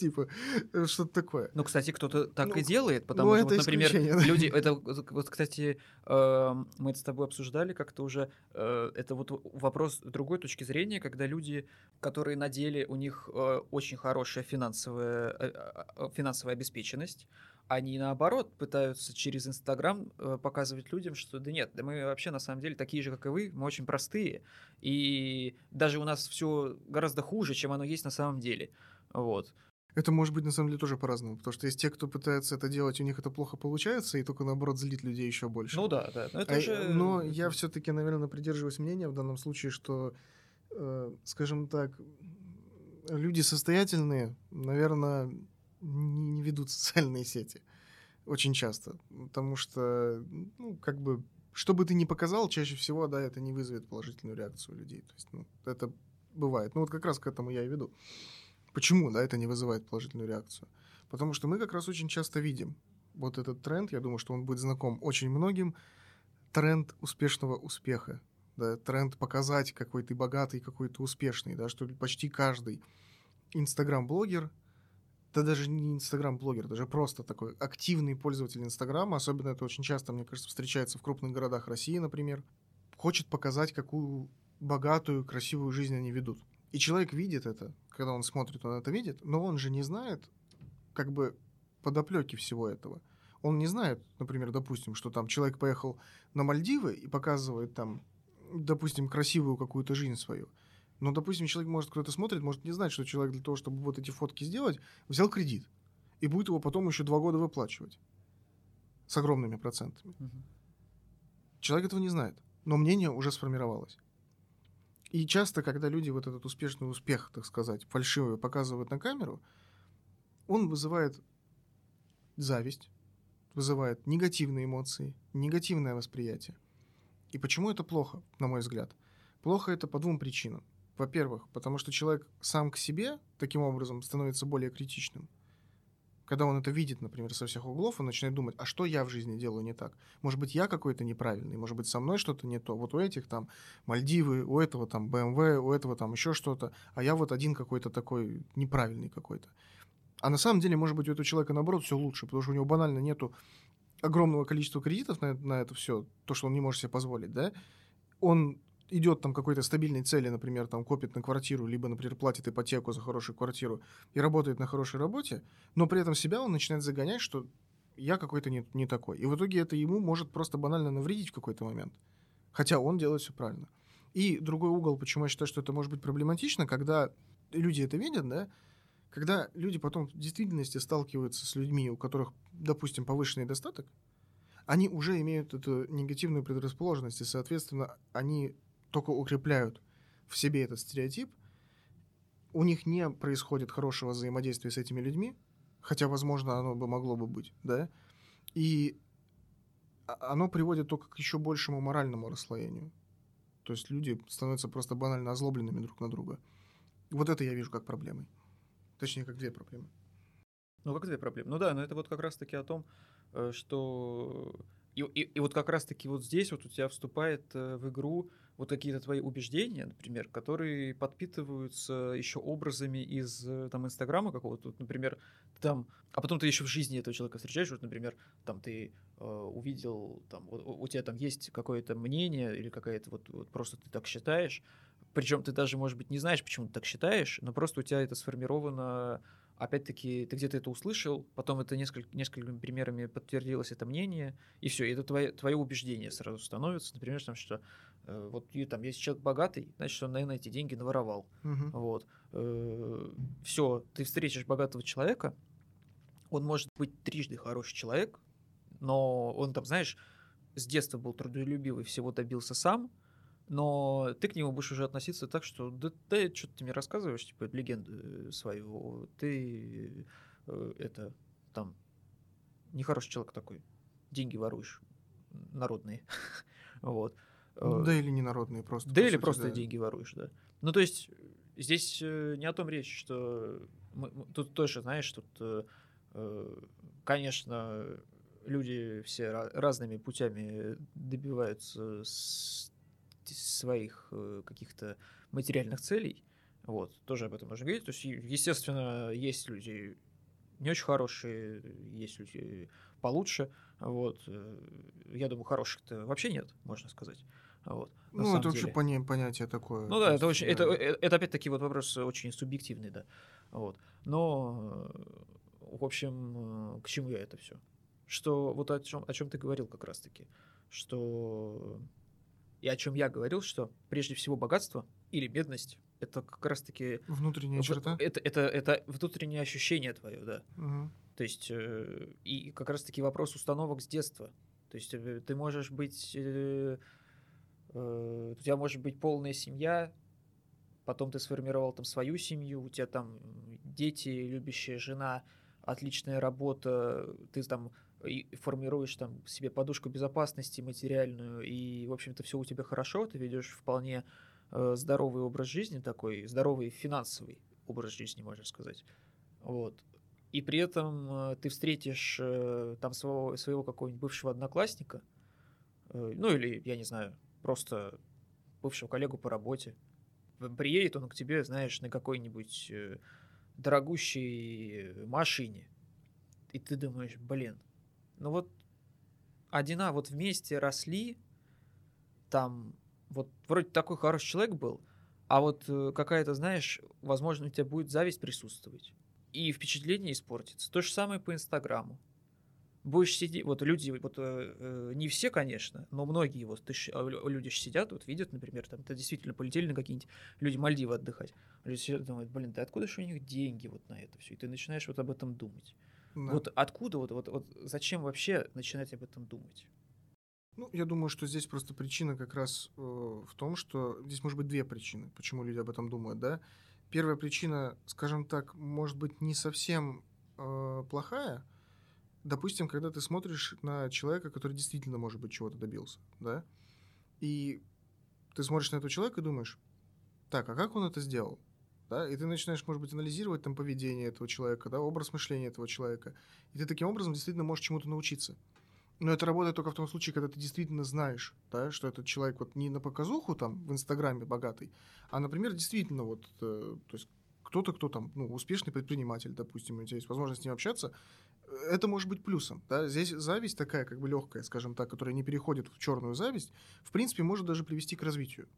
что-то такое. Ну, кстати, кто-то так и делает, потому что, например, люди... Это, вот, кстати, мы это с тобой обсуждали как-то уже. Это вот вопрос другой точки зрения, когда люди, которые на деле, у них очень хорошая финансовая обеспеченность, они, наоборот, пытаются через Инстаграм показывать людям, что да нет, да мы вообще на самом деле такие же, как и вы, мы очень простые, и даже у нас все гораздо хуже, чем оно есть на самом деле. Вот. Это может быть на самом деле тоже по-разному, потому что есть те, кто пытается это делать, у них это плохо получается, и только наоборот злит людей еще больше. Ну да, да. Но, но я все-таки, наверное, придерживаюсь мнения в данном случае, что, скажем так, люди состоятельные, наверное, не ведут социальные сети очень часто, потому что, что бы ты ни показал, чаще всего, да, это не вызовет положительную реакцию людей, то есть, это бывает. Вот как раз к этому я и веду. Почему, да, это не вызывает положительную реакцию? Потому что мы как раз очень часто видим вот этот тренд, я думаю, что он будет знаком очень многим, тренд успешного успеха, да, тренд показать, какой ты богатый, какой ты успешный, да, что почти каждый инстаграм-блогер, да даже не инстаграм-блогер, даже просто такой активный пользователь Инстаграма, особенно это очень часто, мне кажется, встречается в крупных городах России, например, хочет показать, какую богатую, красивую жизнь они ведут. И человек видит это, когда он смотрит, он это видит, но он же не знает подоплеки всего этого. Он не знает, например, допустим, что там человек поехал на Мальдивы и показывает там, допустим, красивую какую-то жизнь свою. Но, допустим, человек, может, кто-то смотрит, может не знать, что человек для того, чтобы вот эти фотки сделать, взял кредит и будет его потом еще 2 года выплачивать с огромными процентами. Угу. Человек этого не знает, но мнение уже сформировалось. И часто, когда люди вот этот успешный успех, так сказать, фальшивый, показывают на камеру, он вызывает зависть, вызывает негативные эмоции, негативное восприятие. И почему это плохо, на мой взгляд? Плохо это по 2 причинам. Во-первых, потому что человек сам к себе таким образом становится более критичным. Когда он это видит, например, со всех углов, он начинает думать, а что я в жизни делаю не так? Может быть, я какой-то неправильный, может быть, со мной что-то не то. Вот у этих там Мальдивы, у этого там BMW, у этого там еще что-то, а я вот один какой-то такой неправильный какой-то. А на самом деле, может быть, у этого человека, наоборот, все лучше, потому что у него банально нету огромного количества кредитов на это все, то, что он не может себе позволить, да? Он идет там к какой-то стабильной цели, например, там копит на квартиру, либо, например, платит ипотеку за хорошую квартиру и работает на хорошей работе, но при этом себя он начинает загонять, что я какой-то не такой. И в итоге это ему может просто банально навредить в какой-то момент, хотя он делает все правильно. И другой угол, почему я считаю, что это может быть проблематично, когда люди это видят, да, когда люди потом в действительности сталкиваются с людьми, у которых, допустим, повышенный достаток, они уже имеют эту негативную предрасположенность, и, соответственно, они только укрепляют в себе этот стереотип. У них не происходит хорошего взаимодействия с этими людьми, хотя, возможно, оно бы могло бы быть, да? И оно приводит только к еще большему моральному расслоению. То есть люди становятся просто банально озлобленными друг на друга. Вот это я вижу как проблемой. Точнее, как 2 проблемы. Ну, как 2 проблемы. Ну да, но это вот как раз-таки о том, что... И вот как раз-таки вот здесь вот у тебя вступает в игру вот какие-то твои убеждения, например, которые подпитываются еще образами из там Инстаграма какого-то, вот, например, там, а потом ты еще в жизни этого человека встречаешь, вот, например, там ты увидел, там, у тебя там есть какое-то мнение или какая-то вот просто ты так считаешь, причем ты даже, может быть, не знаешь, почему ты так считаешь, но просто у тебя это сформировано. Опять-таки, ты где-то это услышал, потом это несколькими примерами подтвердилось это мнение, и все, это твое убеждение сразу становится. Например, там, что вот и, там, если человек богатый, значит, он, наверное, эти деньги наворовал. Угу. Вот. Все, ты встретишь богатого человека, он может быть 3-ды хороший человек, но он там, знаешь, с детства был трудолюбивый, всего добился сам, но ты к нему будешь уже относиться так, что да что-то ты мне рассказываешь, типа, легенду свою, ты это, там, нехороший человек такой, деньги воруешь, народные, вот. Да или не народные просто. Да или просто деньги воруешь, да. Ну, то есть, здесь не о том речь, что тут тоже, знаешь, тут, конечно, люди все разными путями добиваются своих каких-то материальных целей, вот, тоже об этом можно говорить, то есть, естественно, есть люди не очень хорошие, есть люди получше, вот, я думаю, хороших-то вообще нет, можно сказать, вот. Ну, это вообще понятие такое. Ну да, это очень, это опять-таки вот вопрос очень субъективный, да, вот, но, в общем, к чему я это все? Что вот о чем ты говорил как раз-таки, что... И о чем я говорил, что прежде всего богатство или бедность — это как раз-таки... Внутренняя черта? Это внутреннее ощущение твое, да. Угу. То есть, и как раз-таки вопрос установок с детства. То есть, ты можешь быть... у тебя может быть полная семья, потом ты сформировал там свою семью, у тебя там дети, любящая жена, отличная работа, ты там... И формируешь там себе подушку безопасности материальную, и, в общем-то, все у тебя хорошо, ты ведешь вполне здоровый образ жизни такой, здоровый финансовый образ жизни, можно сказать. Вот. И при этом ты встретишь там своего какого-нибудь бывшего одноклассника, ну или, я не знаю, просто бывшего коллегу по работе. Приедет он к тебе, знаешь, на какой-нибудь дорогущей машине, и ты думаешь, блин, ну вот одина, вот вместе росли, там вот вроде такой хороший человек был, а вот какая-то, знаешь, возможно, у тебя будет зависть присутствовать. И впечатление испортится. То же самое по Инстаграму. будешь сидеть, вот люди, вот не все, конечно, но многие вот, люди сидят, вот видят, например, там, ты действительно полетели на какие-нибудь люди Мальдивы отдыхать, люди сидят, думают, блин, да откуда же у них деньги вот на это все, и ты начинаешь вот об этом думать. Да. Вот откуда, вот зачем вообще начинать об этом думать? Ну, я думаю, что здесь просто причина как раз в том, что здесь может быть две причины, почему люди об этом думают, да. Первая причина, скажем так, может быть не совсем плохая. Допустим, когда ты смотришь на человека, который действительно, может быть, чего-то добился, да, и ты смотришь на этого человека и думаешь, так, а как он это сделал, да, и ты начинаешь, может быть, анализировать там поведение этого человека, да, образ мышления этого человека, и ты таким образом действительно можешь чему-то научиться. Но это работает только в том случае, когда ты действительно знаешь, да, что этот человек вот не на показуху там в Инстаграме богатый, а, например, действительно вот, то есть кто-то, кто там, ну, успешный предприниматель, допустим, у тебя есть возможность с ним общаться, это может быть плюсом, да, здесь зависть такая, как бы легкая, скажем так, которая не переходит в черную зависть, в принципе, может даже привести к развитию,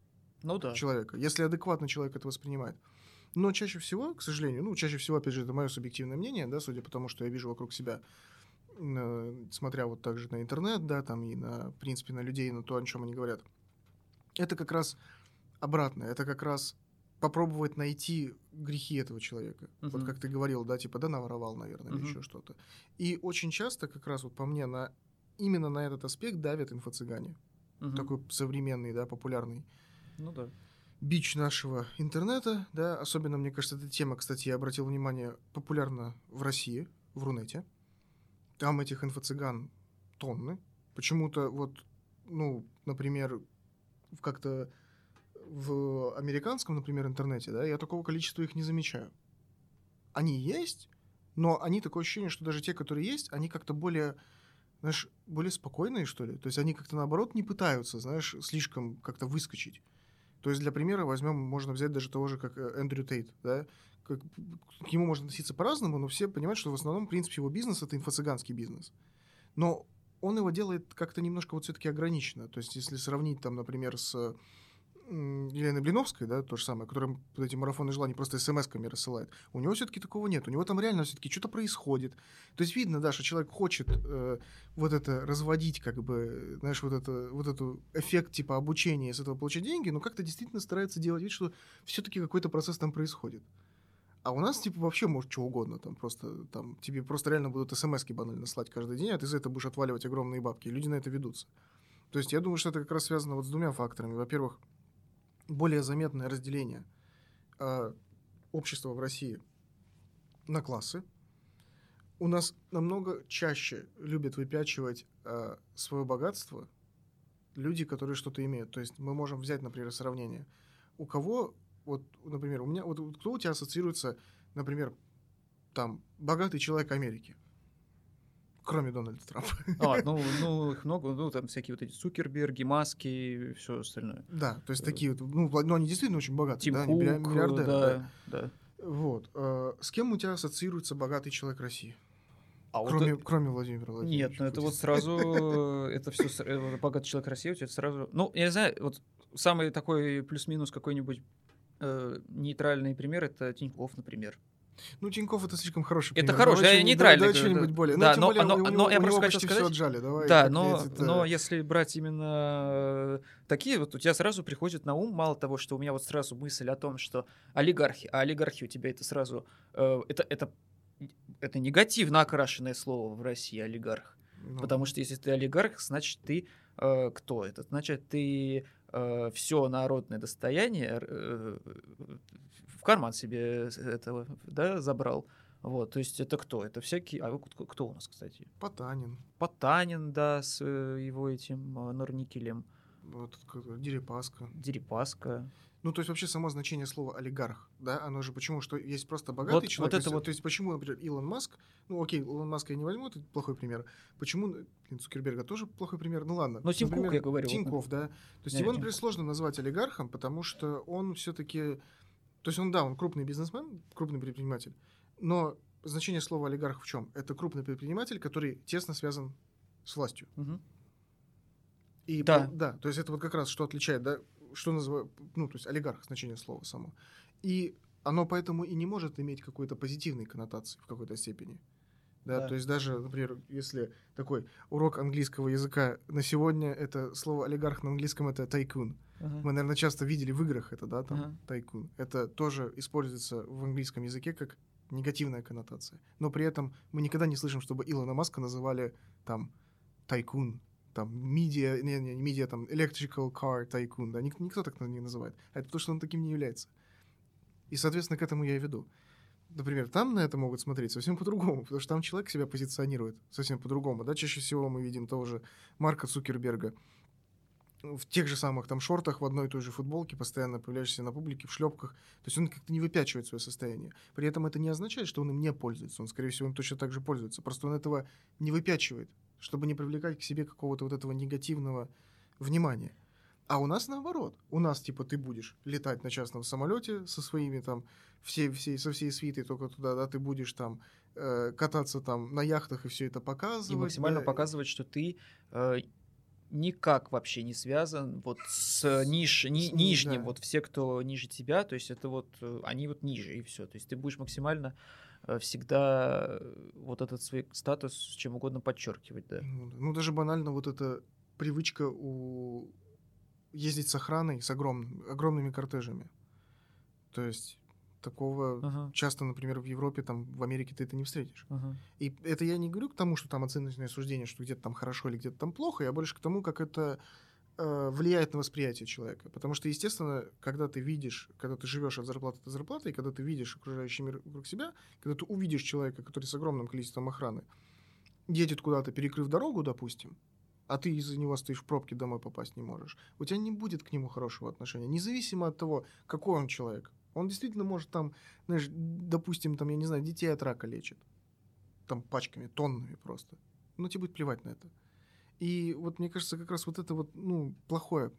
ну, да, человека, если адекватно человек это воспринимает. Но чаще всего, к сожалению, ну, чаще всего, опять же, это мое субъективное мнение, да, судя по тому, что я вижу вокруг себя, смотря вот также на интернет, да, там и на, в принципе, на людей, на то, о чем они говорят, это как раз обратное, это как раз попробовать найти грехи этого человека. Uh-huh. Вот как ты говорил, да, типа, да, наворовал, наверное, uh-huh. или еще что-то. И очень часто, как раз вот по мне, именно на этот аспект давят инфо-цыгане. Uh-huh. Такой современный, да, популярный. Ну да. Бич нашего интернета, да, особенно, мне кажется, эта тема, кстати, я обратил внимание, популярна в России, в Рунете. Там этих инфо-цыган тонны. Почему-то вот, ну, например, как-то в американском, например, интернете, да, я такого количества их не замечаю. Они есть, но они такое ощущение, что даже те, которые есть, они как-то более, знаешь, более спокойные, что ли. То есть они как-то, наоборот, не пытаются, знаешь, слишком как-то выскочить. То есть для примера возьмем, можно взять даже того же, как Эндрю Тейт, да, к нему можно относиться по-разному, но все понимают, что в основном, в принципе, его бизнес — это инфо-цыганский бизнес. Но он его делает как-то немножко вот все-таки ограниченно. То есть если сравнить, там, например, с Елены Блиновской, да, то же самое, которым эти марафоны желаний просто смс-ками рассылают, у него все-таки такого нет, у него там реально все-таки что-то происходит. То есть видно, да, что человек хочет вот это разводить, как бы, знаешь, вот этот эффект типа обучения, с этого получать деньги, но как-то действительно старается делать вид, что все-таки какой-то процесс там происходит. А у нас, типа, вообще может что угодно, там просто, там, тебе просто реально будут смс-ки банально слать каждый день, а ты за это будешь отваливать огромные бабки, и люди на это ведутся. То есть я думаю, что это как раз связано вот с двумя факторами. Во-первых, более заметное разделение общества в России на классы. У нас намного чаще любят выпячивать свое богатство люди, которые что-то имеют. То есть мы можем взять, например, сравнение. У кого, вот, например, у меня, вот кто у тебя ассоциируется, например, там, богатый человек Америки? Кроме Дональда Трампа. А, ну, их много, ну, там всякие вот эти Цукерберги, Маски и все остальное. Да, то есть такие вот, ну, они действительно очень богатые. Тим Кук, да, миллиардеры. Да, да. Вот. С кем у тебя ассоциируется богатый человек России? А кроме, вот... кроме Владимира Владимировича. Нет, ну, это вот сразу, это все, богатый человек России у тебя сразу, ну, я не знаю, вот самый такой плюс-минус какой-нибудь нейтральный пример — это Тинькофф, например. Ну, Тинькофф — это слишком хороший пример. Это хороший, давай, нейтральный. Да, что-нибудь более. Да, но, более, но я просто хочу сказать... Отжали, давай, да, но если брать именно такие, вот у тебя сразу приходит на ум, мало того, что у меня вот сразу мысль о том, что олигархи, а олигархи у тебя это сразу... Это негативно окрашенное слово в России, олигарх. Ну. Потому что если ты олигарх, значит, ты кто? Это значит, ты все народное достояние... карман себе этого, да, забрал. Вот, то есть это кто? Это всякие... А кто у нас, кстати? Потанин, да, с его этим норникелем. Вот, Дерипаска. Ну, то есть вообще само значение слова олигарх, да, оно же почему, что есть просто богатый вот, человек. Вот это то есть почему, например, Илон Маск, ну, окей, Илон Маска я не возьму, это плохой пример. Почему, Цукерберга тоже плохой пример, ну, ладно. Но Тим Кук, я говорю. Тинькофф, да. То есть его, например, сложно назвать олигархом, потому что он все-таки... То есть он, да, он крупный бизнесмен, крупный предприниматель, но значение слова олигарх в чем? Это крупный предприниматель, который тесно связан с властью. Угу. И да. Да, то есть это вот как раз что отличает, да, что называют, ну, то есть олигарх, значение слова само. И оно поэтому и не может иметь какой-то позитивной коннотации в какой-то степени. Да. То есть даже, например, если такой урок английского языка на сегодня, это слово олигарх на английском — это тайкун. Uh-huh. Мы, наверное, часто видели в играх это, да, там, uh-huh. тайкун. Это тоже используется в английском языке как негативная коннотация. Но при этом мы никогда не слышим, чтобы Илона Маска называли там тайкун, там, media, там, electrical car tycoon, да, никто так не называет. Это потому, что он таким не является. И, соответственно, к этому я и веду. Например, там на это могут смотреть совсем по-другому, потому что там человек себя позиционирует совсем по-другому, да, чаще всего мы видим того же Марка Цукерберга в тех же самых там шортах, в одной и той же футболке, постоянно появляешься на публике, в шлепках, то есть он как-то не выпячивает свое состояние. При этом это не означает, что он им не пользуется, он, скорее всего, им точно так же пользуется, просто он этого не выпячивает, чтобы не привлекать к себе какого-то вот этого негативного внимания. А у нас наоборот. У нас, типа, ты будешь летать на частном самолете со своими там, со всей свитой только туда, да, ты будешь там кататься там на яхтах и все это показывать. И максимально показывать, что ты никак вообще не связан вот с нижним, да. Вот все, кто ниже тебя, то есть это вот, они вот ниже и все. То есть ты будешь максимально всегда вот этот свой статус чем угодно подчеркивать, да. Ну, даже банально вот эта привычка ездить с охраной, с огромными кортежами. То есть такого uh-huh. часто, например, в Европе, там, в Америке ты это не встретишь. Uh-huh. И это я не говорю к тому, что там оценочное суждение, что где-то там хорошо или где-то там плохо, я больше к тому, как это влияет на восприятие человека. Потому что, естественно, когда ты видишь, когда ты живешь от зарплаты до зарплаты, и когда ты видишь окружающий мир вокруг себя, когда ты увидишь человека, который с огромным количеством охраны, едет куда-то, перекрыв дорогу, допустим, а ты из-за него стоишь в пробке, домой попасть не можешь, у тебя не будет к нему хорошего отношения, независимо от того, какой он человек. Он действительно может там, знаешь, допустим, там, я не знаю, детей от рака лечит. Там пачками, тоннами просто. Но тебе будет плевать на это. И вот мне кажется, как раз вот это вот, ну, плохой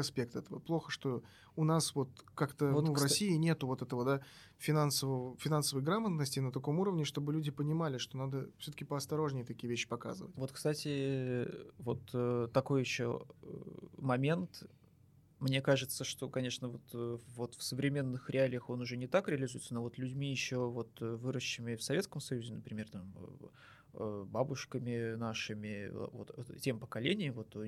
аспект этого. Плохо, что у нас вот как-то, вот, в России нету вот этого, да, финансовой грамотности на таком уровне, чтобы люди понимали, что надо все-таки поосторожнее такие вещи показывать. Вот, кстати, вот такой еще момент. Мне кажется, что, конечно, вот в современных реалиях он уже не так реализуется, но вот людьми еще вот выросшими в Советском Союзе, например, там, бабушками нашими, вот тем поколением, вот у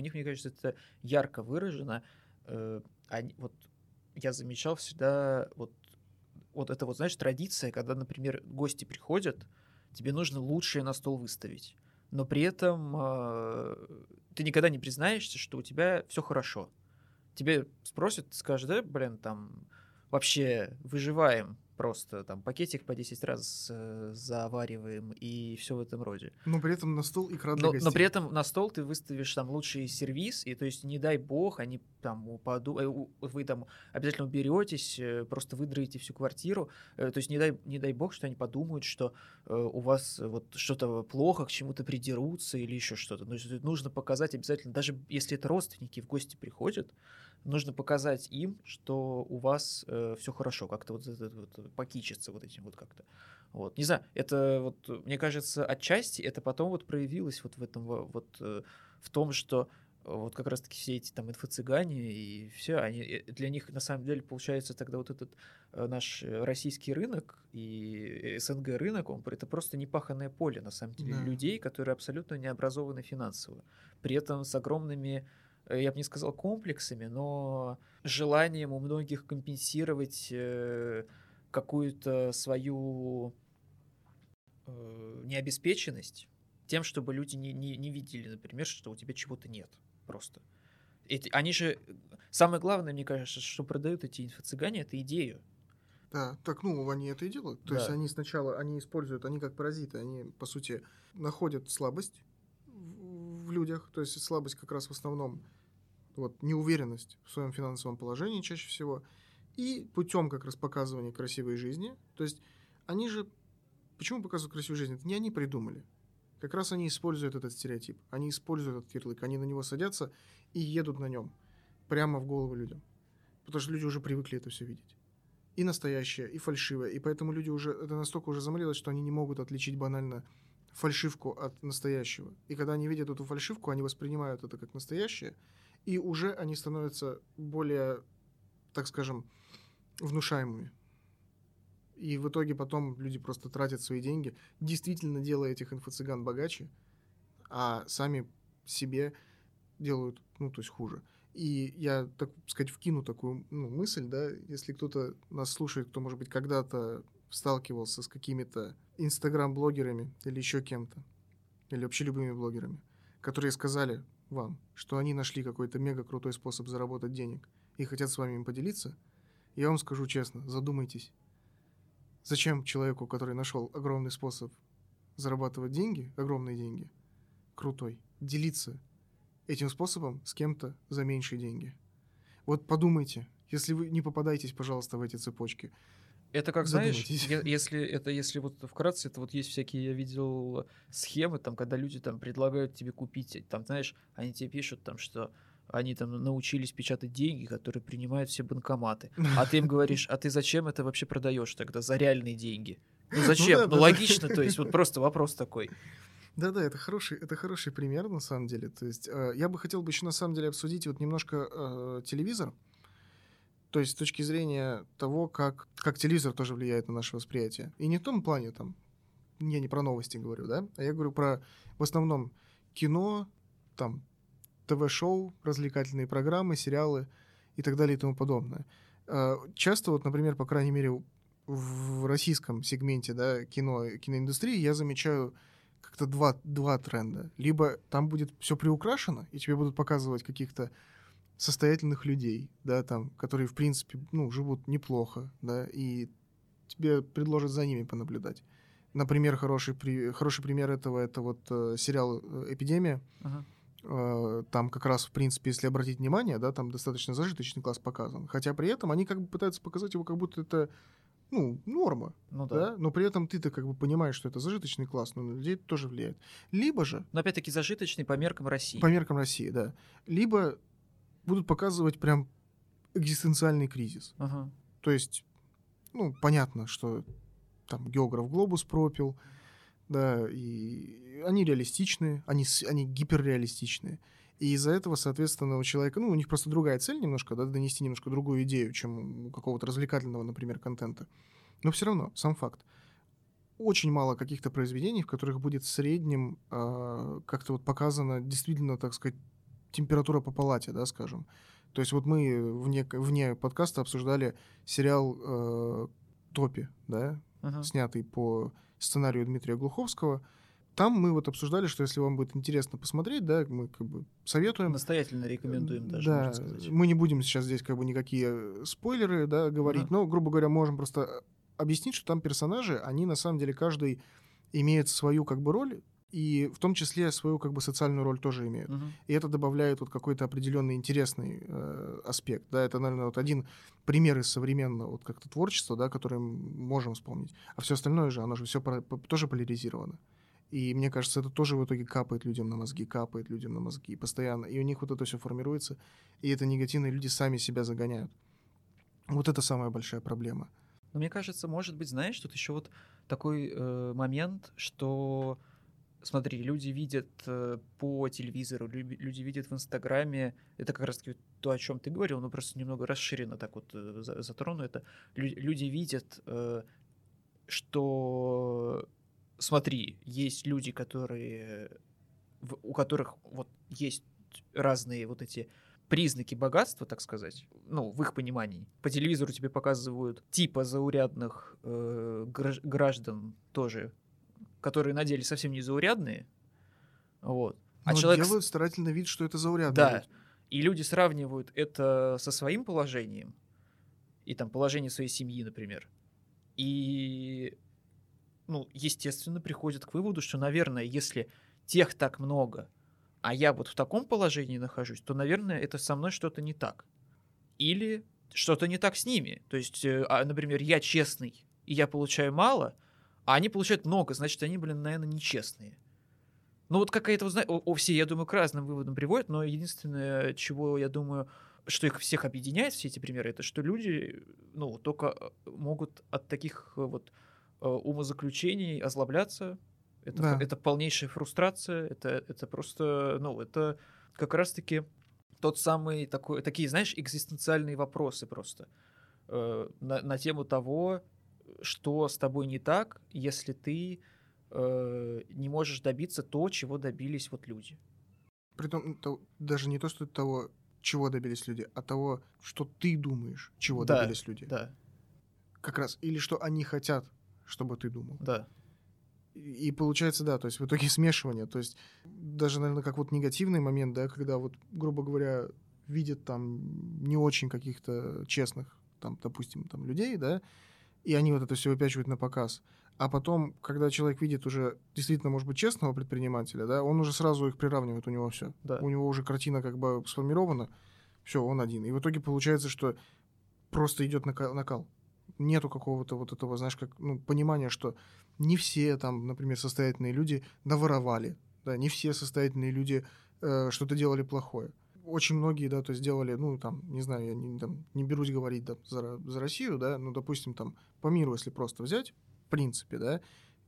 них, мне кажется, это ярко выражено. Они, вот я замечал всегда вот это вот, знаешь, традиция, когда, например, гости приходят, тебе нужно лучшее на стол выставить, но при этом ты никогда не признаешься, что у тебя все хорошо. Тебе спросят, скажешь, да, блин, там вообще выживаем. Просто там пакетик по 10 раз завариваем и все в этом роде. Но при этом на стол икра для гостей. Но при этом на стол ты выставишь там лучший сервис, и то есть не дай бог, они там вы там обязательно уберетесь, просто выдраете всю квартиру. То есть не дай бог, что они подумают, что у вас вот что-то плохо, к чему-то придерутся или еще что-то. То есть нужно показать обязательно, даже если это родственники в гости приходят, нужно показать им, что у вас все хорошо, как-то вот покичиться вот этим вот как-то. Вот. Не знаю, это вот, мне кажется, отчасти это потом вот проявилось вот в этом, вот в том, что вот как раз-таки все эти там инфо-цыгане и все, они, для них на самом деле получается тогда вот этот наш российский рынок и СНГ рынок, это просто непаханное поле на самом деле людей, которые абсолютно не образованы финансово, при этом с огромными, я бы не сказал комплексами, но желанием у многих компенсировать какую-то свою необеспеченность тем, чтобы люди не видели, например, что у тебя чего-то нет просто. Они же, самое главное, мне кажется, что продают эти инфо-цыгане, это идею. Да, так, ну, они это и делают. То есть они сначала, они используют, они как паразиты, они, по сути, находят слабость в людях, то есть слабость как раз в основном вот, неуверенность в своем финансовом положении чаще всего, и путем как раз показывания красивой жизни, то есть они же, почему показывают красивую жизнь, это не они придумали, как раз они используют этот стереотип, они используют этот ярлык, они на него садятся и едут на нем прямо в голову людям, потому что люди уже привыкли это все видеть. И настоящее, и фальшивое, и поэтому люди уже, это настолько уже заморилось, что они не могут отличить банально фальшивку от настоящего. И когда они видят эту фальшивку, они воспринимают это как настоящее, и уже они становятся более, так скажем, внушаемыми. И в итоге потом люди просто тратят свои деньги, действительно делая этих инфо-цыган богаче, а сами себе делают, ну, то есть хуже. И я, так сказать, вкину такую мысль, да, если кто-то нас слушает, кто, может быть, когда-то сталкивался с какими-то инстаграм-блогерами или еще кем-то, или вообще любыми блогерами, которые сказали вам, что они нашли какой-то мега-крутой способ заработать денег и хотят с вами им поделиться, я вам скажу честно, задумайтесь, зачем человеку, который нашел огромный способ зарабатывать деньги, огромные деньги, крутой, делиться этим способом с кем-то за меньшие деньги. Вот подумайте, если вы не попадаетесь, пожалуйста, в эти цепочки. Это как, знаешь, если вот вкратце, это вот есть всякие, я видел схемы, там, когда люди там предлагают тебе купить, там, знаешь, они тебе пишут, там, что они там научились печатать деньги, которые принимают все банкоматы. А ты им говоришь, а ты зачем это вообще продаешь тогда за реальные деньги? Ну зачем? Ну, да, ну да, логично, да. То есть вот просто вопрос такой. Да-да, это хороший пример, на самом деле. То есть я бы хотел еще, на самом деле, обсудить вот немножко телевизор. То есть с точки зрения того, как телевизор тоже влияет на наше восприятие. И не в том плане, там, я не про новости говорю, да, а я говорю про, в основном, кино, там, ТВ-шоу, развлекательные программы, сериалы и так далее и тому подобное. Часто, вот, например, по крайней мере, в российском сегменте, да, кино, киноиндустрии я замечаю как-то два тренда. Либо там будет все приукрашено, и тебе будут показывать каких-то состоятельных людей, да, там, которые, в принципе, ну, живут неплохо, да, и тебе предложат за ними понаблюдать. Например, хороший пример этого — это вот сериал «Эпидемия». Ага. Там как раз, в принципе, если обратить внимание, да, там достаточно зажиточный класс показан. Хотя при этом они как бы пытаются показать его, как будто это, ну, норма, ну, да. Да? Но при этом ты-то как бы понимаешь, что это зажиточный класс, но на людей это тоже влияет. Либо же... Но опять-таки зажиточный по меркам России. По меркам России, да. Либо будут показывать прям экзистенциальный кризис. Ага. То есть, ну, понятно, что там географ глобус пропил, да, и они реалистичные, они гиперреалистичные. И из-за этого, соответственно, у человека, ну, у них просто другая цель немножко, да, донести немножко другую идею, чем у какого-то развлекательного, например, контента. Но все равно, сам факт. Очень мало каких-то произведений, в которых будет в среднем как-то вот показана действительно, так сказать, температура по палате, да, скажем. То есть вот мы вне подкаста обсуждали сериал «Топи», да, uh-huh. снятый по сценарию Дмитрия Глуховского. Там мы вот обсуждали, что если вам будет интересно посмотреть, да, мы как бы советуем. Настоятельно рекомендуем даже, да, можно сказать. Мы не будем сейчас здесь как бы никакие спойлеры, да, говорить, uh-huh. но, грубо говоря, можем просто объяснить, что там персонажи, они на самом деле каждый имеет свою как бы роль, и в том числе свою как бы социальную роль тоже имеют. Uh-huh. И это добавляет вот какой-то определенный интересный аспект. Да, это, наверное, вот один пример из современного вот как-то творчества, да, который мы можем вспомнить. А все остальное же, оно же все тоже поляризировано. И мне кажется, это тоже в итоге капает людям на мозги постоянно. И у них вот это все формируется, и это негативно, и люди сами себя загоняют. Вот это самая большая проблема. Но мне кажется, может быть, знаешь, тут еще вот такой момент, что... Смотри, люди видят по телевизору, люди видят в Инстаграме, это как раз-таки то, о чем ты говорил, но просто немного расширенно так вот затрону это. Люди видят, что, смотри, есть люди, которые, у которых вот есть разные вот эти признаки богатства, так сказать, ну, в их понимании. По телевизору тебе показывают типа заурядных граждан тоже, которые на деле совсем не заурядные. Вот. А но человек... делают старательно вид, что это заурядные. Да. И люди сравнивают это со своим положением, и там положение своей семьи, например. И, ну, естественно, приходят к выводу, что, наверное, если тех так много, а я вот в таком положении нахожусь, то, наверное, это со мной что-то не так. Или что-то не так с ними. То есть, например, я честный, и я получаю мало, а они получают много, значит, они, блин, наверное, нечестные. Ну вот какая-то, все, я думаю, к разным выводам приводят, но единственное, чего, я думаю, что их всех объединяет, все эти примеры, это что люди, ну, только могут от таких вот умозаключений озлобляться. Это, да. Это полнейшая фрустрация, это просто, ну, это как раз-таки тот самый, такой, такие, знаешь, экзистенциальные вопросы просто на тему того, что с тобой не так, если ты не можешь добиться то, чего добились вот люди. Притом даже не то, что того, чего добились люди, а того, что ты думаешь, чего добились люди. Да. Как раз. Или что они хотят, чтобы ты думал. Да. И получается, да, то есть в итоге смешивание. То есть даже, наверное, как вот негативный момент, да, когда вот, грубо говоря, видят там не очень каких-то честных, там, допустим, там людей, да, и они вот это все выпячивают на показ. А потом, когда человек видит уже действительно, может быть, честного предпринимателя, да, он уже сразу их приравнивает, у него все. Да. У него уже картина как бы сформирована, все, он один. И в итоге получается, что просто идет накал. Нету какого-то вот этого, знаешь, как, ну, понимания, что не все там, например, состоятельные люди наворовали, да, не все состоятельные люди что-то делали плохое. Очень многие, да, то есть делали, ну, там, не знаю, я не берусь говорить да, за Россию, да, ну, допустим, там, по миру, если просто взять, в принципе, да,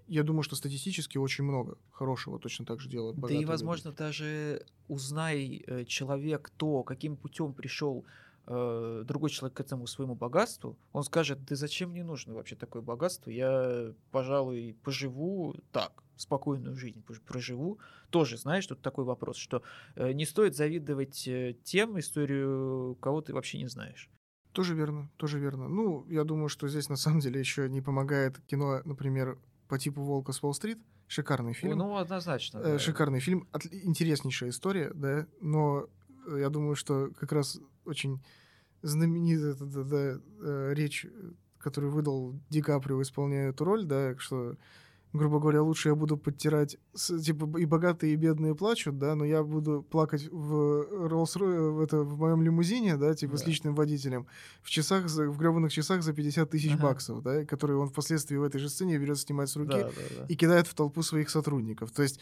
я думаю, что статистически очень много хорошего точно так же делают богатые. Да и, возможно, люди. Даже узнай человек то, каким путем пришел другой человек к этому своему богатству, он скажет, да зачем мне нужно вообще такое богатство, я, пожалуй, поживу так, спокойную жизнь проживу. Тоже, знаешь, тут такой вопрос, что не стоит завидовать тем, историю кого ты вообще не знаешь. Тоже верно, тоже верно. Ну, я думаю, что здесь на самом деле еще не помогает кино, например, по типу «Волка с Уолл-стрит». Шикарный фильм. Ну, однозначно. Да. Шикарный фильм, интереснейшая история, да, но я думаю, что как раз очень знаменитая речь, которую выдал Ди Каприо, исполняя эту роль, да, что, грубо говоря, лучше я буду подтирать, типа, и богатые, и бедные плачут, да, но я буду плакать в Rolls-Royce, в моем лимузине, да, типа, да, с личным водителем, в часах, в грёбаных часах за 50 тысяч баксов, да, которые он впоследствии в этой же сцене берет, снимает с руки и кидает в толпу своих сотрудников. То есть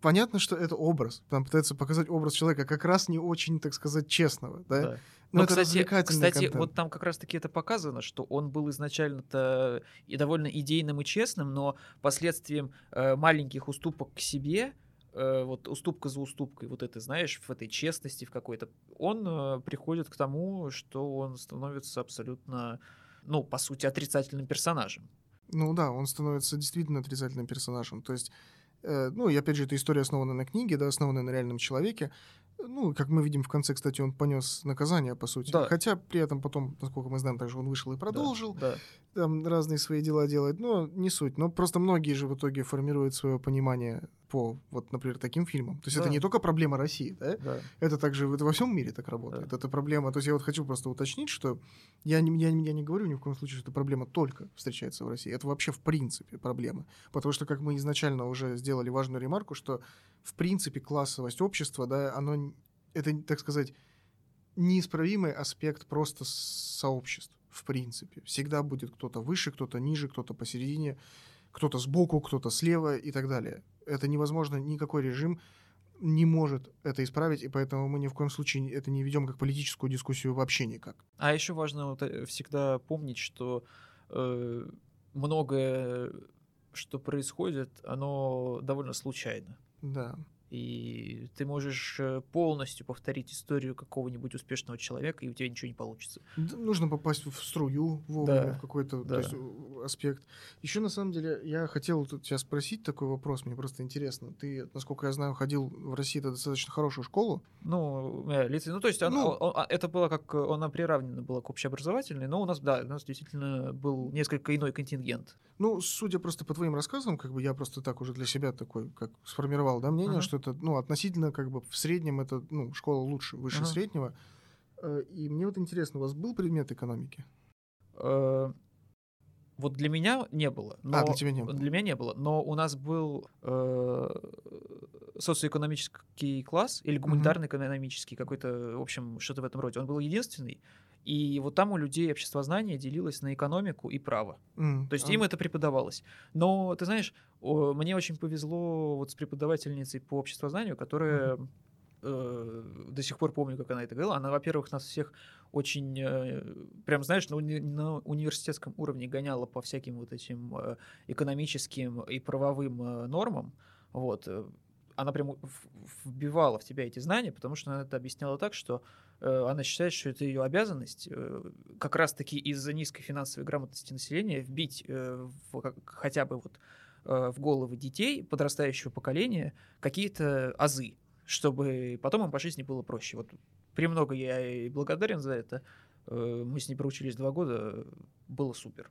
понятно, что это образ. Там пытаются показать образ человека, как раз не очень, так сказать, честного. Да? Да. Но это, кстати, развлекательный контент. Вот там как раз-таки это показано, что он был изначально-то и довольно идейным и честным, но последствием маленьких уступок к себе, вот уступка за уступкой, вот это, знаешь, в этой честности в какой-то, он приходит к тому, что он становится абсолютно, ну, по сути, отрицательным персонажем. Ну да, он становится действительно отрицательным персонажем. То есть ну, и опять же, эта история основана на книге, да, основана на реальном человеке. Ну, как мы видим в конце, кстати, он понес наказание, по сути. Да. Хотя при этом потом, насколько мы знаем, также он вышел и продолжил. Да, да. Там разные свои дела делать, но не суть. Но просто многие же в итоге формируют свое понимание по, вот, например, таким фильмам. То есть это не только проблема России, да? Да. Это также это во всем мире так работает. Да. Это проблема... То есть я вот хочу просто уточнить, что я не говорю ни в коем случае, что эта проблема только встречается в России. Это вообще в принципе проблема. Потому что, как мы изначально уже сделали важную ремарку, что в принципе классовость общества, да, оно... Это, так сказать, неисправимый аспект просто сообществ. В принципе. Всегда будет кто-то выше, кто-то ниже, кто-то посередине, кто-то сбоку, кто-то слева и так далее. Это невозможно, никакой режим не может это исправить, и поэтому мы ни в коем случае это не ведем как политическую дискуссию вообще никак. А еще важно всегда помнить, что многое, что происходит, оно довольно случайно. Да. И ты можешь полностью повторить историю какого-нибудь успешного человека, и у тебя ничего не получится. Да, нужно попасть в струю вовремя, в какой-то то есть, аспект. Еще, на самом деле, я хотел тут тебя спросить такой вопрос, мне просто интересно. Ты, насколько я знаю, ходил в России в достаточно хорошую школу. Ну, ну то есть это было как... Она приравнена была к общеобразовательной, но у нас, да, у нас действительно был несколько иной контингент. Ну, судя просто по твоим рассказам, как бы я просто так уже для себя такой, как сформировал, да, мнение, что это, ну, относительно, как бы, в среднем это, ну, школа лучше, выше среднего. И мне вот интересно, у вас был предмет экономики? Вот для меня не было. Но для тебя не было. Для меня не было, но у нас был социоэкономический класс или гуманитарно-экономический какой-то, в общем, что-то в этом роде. Он был единственный. И вот там у людей обществознание делилось на экономику и право. То есть им это преподавалось. Но, ты знаешь, мне очень повезло вот с преподавательницей по обществознанию, которая, до сих пор помню, как она это говорила. Она, во-первых, нас всех очень, прям, знаешь, на университетском уровне гоняла по всяким вот этим экономическим и правовым нормам. Вот. Она прям вбивала в тебя эти знания, потому что она это объясняла так, что она считает, что это ее обязанность как раз-таки из-за низкой финансовой грамотности населения вбить хотя бы вот в головы детей подрастающего поколения какие-то азы, чтобы потом им по жизни было проще. Вот премного я и благодарен за это. Мы с ней проучились 2 года, было супер.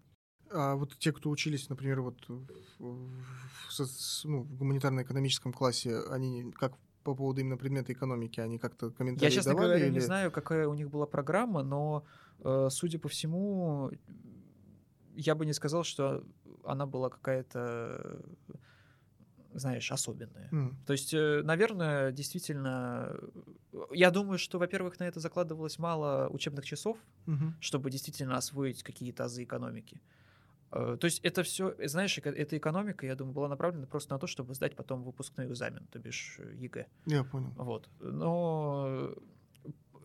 А вот те, кто учились, например, вот в гуманитарно-экономическом классе, они как по поводу именно предмета экономики, они как-то комментарии давали? Я, честно говоря, не знаю, какая у них была программа, но, судя по всему, я бы не сказал, что она была какая-то, знаешь, особенная. То есть, наверное, действительно, я думаю, что, во-первых, на это закладывалось мало учебных часов, чтобы действительно освоить какие-то азы экономики. То есть это все, знаешь, эта экономика, я думаю, была направлена просто на то, чтобы сдать потом выпускной экзамен, то бишь ЕГЭ. Я понял. Вот. Но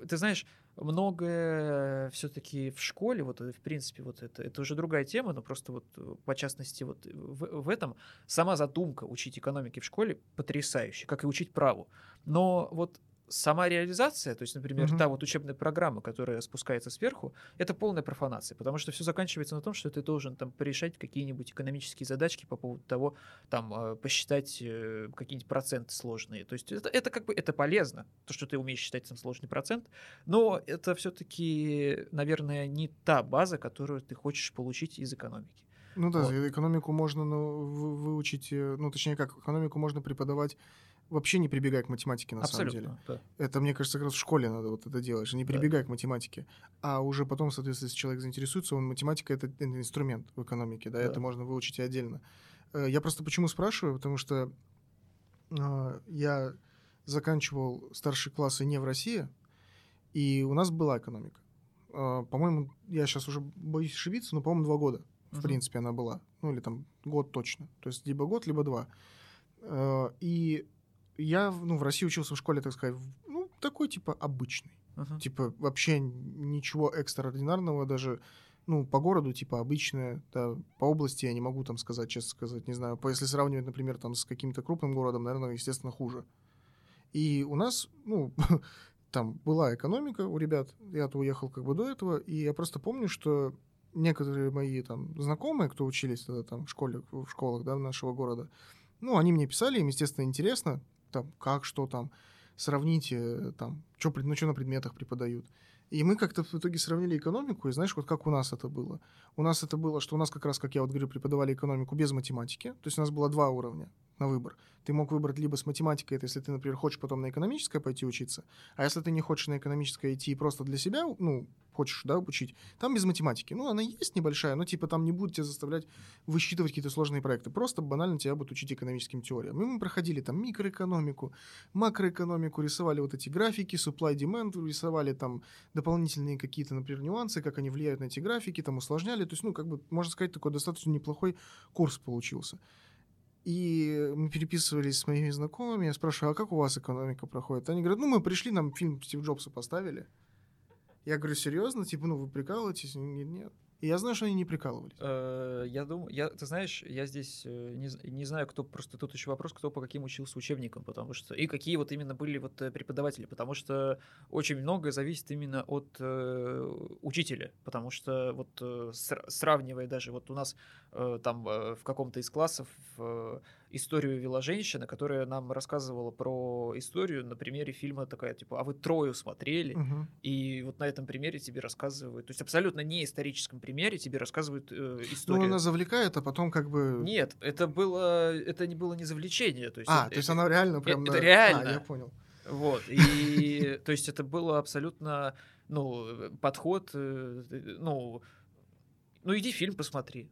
ты знаешь, многое все-таки в школе, вот в принципе, вот это уже другая тема, но просто вот по частности вот в этом сама задумка учить экономике в школе потрясающая, как и учить праву. Но вот сама реализация, то есть, например, та вот учебная программа, которая спускается сверху, это полная профанация, потому что все заканчивается на том, что ты должен там порешать какие-нибудь экономические задачки по поводу того, там, посчитать какие-нибудь проценты сложные. То есть это как бы это полезно, то, что ты умеешь считать там сложный процент, но это все-таки, наверное, не та база, которую ты хочешь получить из экономики. Ну да, вот. Экономику можно выучить, точнее как, экономику можно преподавать вообще не прибегая к математике, на самом деле. Да. Это, мне кажется, как раз в школе надо вот это делать, не прибегая к математике. А уже потом, соответственно, если человек заинтересуется, математика — это инструмент в экономике, да, это можно выучить и отдельно. Я просто почему спрашиваю, потому что я заканчивал старшие классы не в России, и у нас была экономика. По-моему, я сейчас уже боюсь ошибиться, но, по-моему, 2 года, в принципе, она была. Или там год точно. То есть либо год, либо 2. И я в России учился в школе, так сказать, такой типа обычный. Типа вообще ничего экстраординарного, даже по городу типа обычное, да, по области я не могу там сказать, честно сказать, не знаю. Если сравнивать, например, там с каким-то крупным городом, наверное, естественно, хуже. И у нас, там была экономика у ребят, я-то уехал как бы до этого, и я просто помню, что некоторые мои там знакомые, кто учились тогда там в школах, да, нашего города, они мне писали, им, естественно, интересно, там, как, что там, сравните, там, что на предметах преподают. И мы как-то в итоге сравнили экономику, и знаешь, вот как у нас это было. У нас это было, что у нас как раз, как я вот говорю, преподавали экономику без математики, то есть у нас было 2 уровня на выбор. Ты мог выбрать либо с математикой, это если ты, например, хочешь потом на экономическое пойти учиться, а если ты не хочешь на экономическое идти просто для себя, хочешь, да, учить, там без математики. Она есть небольшая, но типа там не будут тебя заставлять высчитывать какие-то сложные проекты. Просто банально тебя будут учить экономическим теориям. И мы проходили там микроэкономику, макроэкономику, рисовали вот эти графики, supply-demand, рисовали там дополнительные какие-то, например, нюансы, как они влияют на эти графики, там усложняли. То есть, можно сказать, такой достаточно неплохой курс получился. И мы переписывались с моими знакомыми, я спрашиваю, а как у вас экономика проходит? Они говорят, мы пришли, нам фильм Стива Джобса поставили. Я говорю, серьезно? Вы прикалываетесь? Нет. И я знаю, что они не прикалывались. Я думаю, ты знаешь, я здесь не знаю, кто, просто тут еще вопрос, кто по каким учился учебникам, потому что, и какие вот именно были вот преподаватели, потому что очень многое зависит именно от учителя, потому что вот сравнивая даже, вот у нас там в каком-то из классов историю вела женщина, которая нам рассказывала про историю на примере фильма такая, типа, а вы Трою смотрели, и вот на этом примере тебе рассказывают, то есть абсолютно не историческом примере тебе рассказывают историю. Она завлекает, а потом как бы... Нет, это не было не завлечение. То есть то есть она реально прям... Это реально. Я понял. Вот, и то есть это было абсолютно, подход, иди фильм посмотри.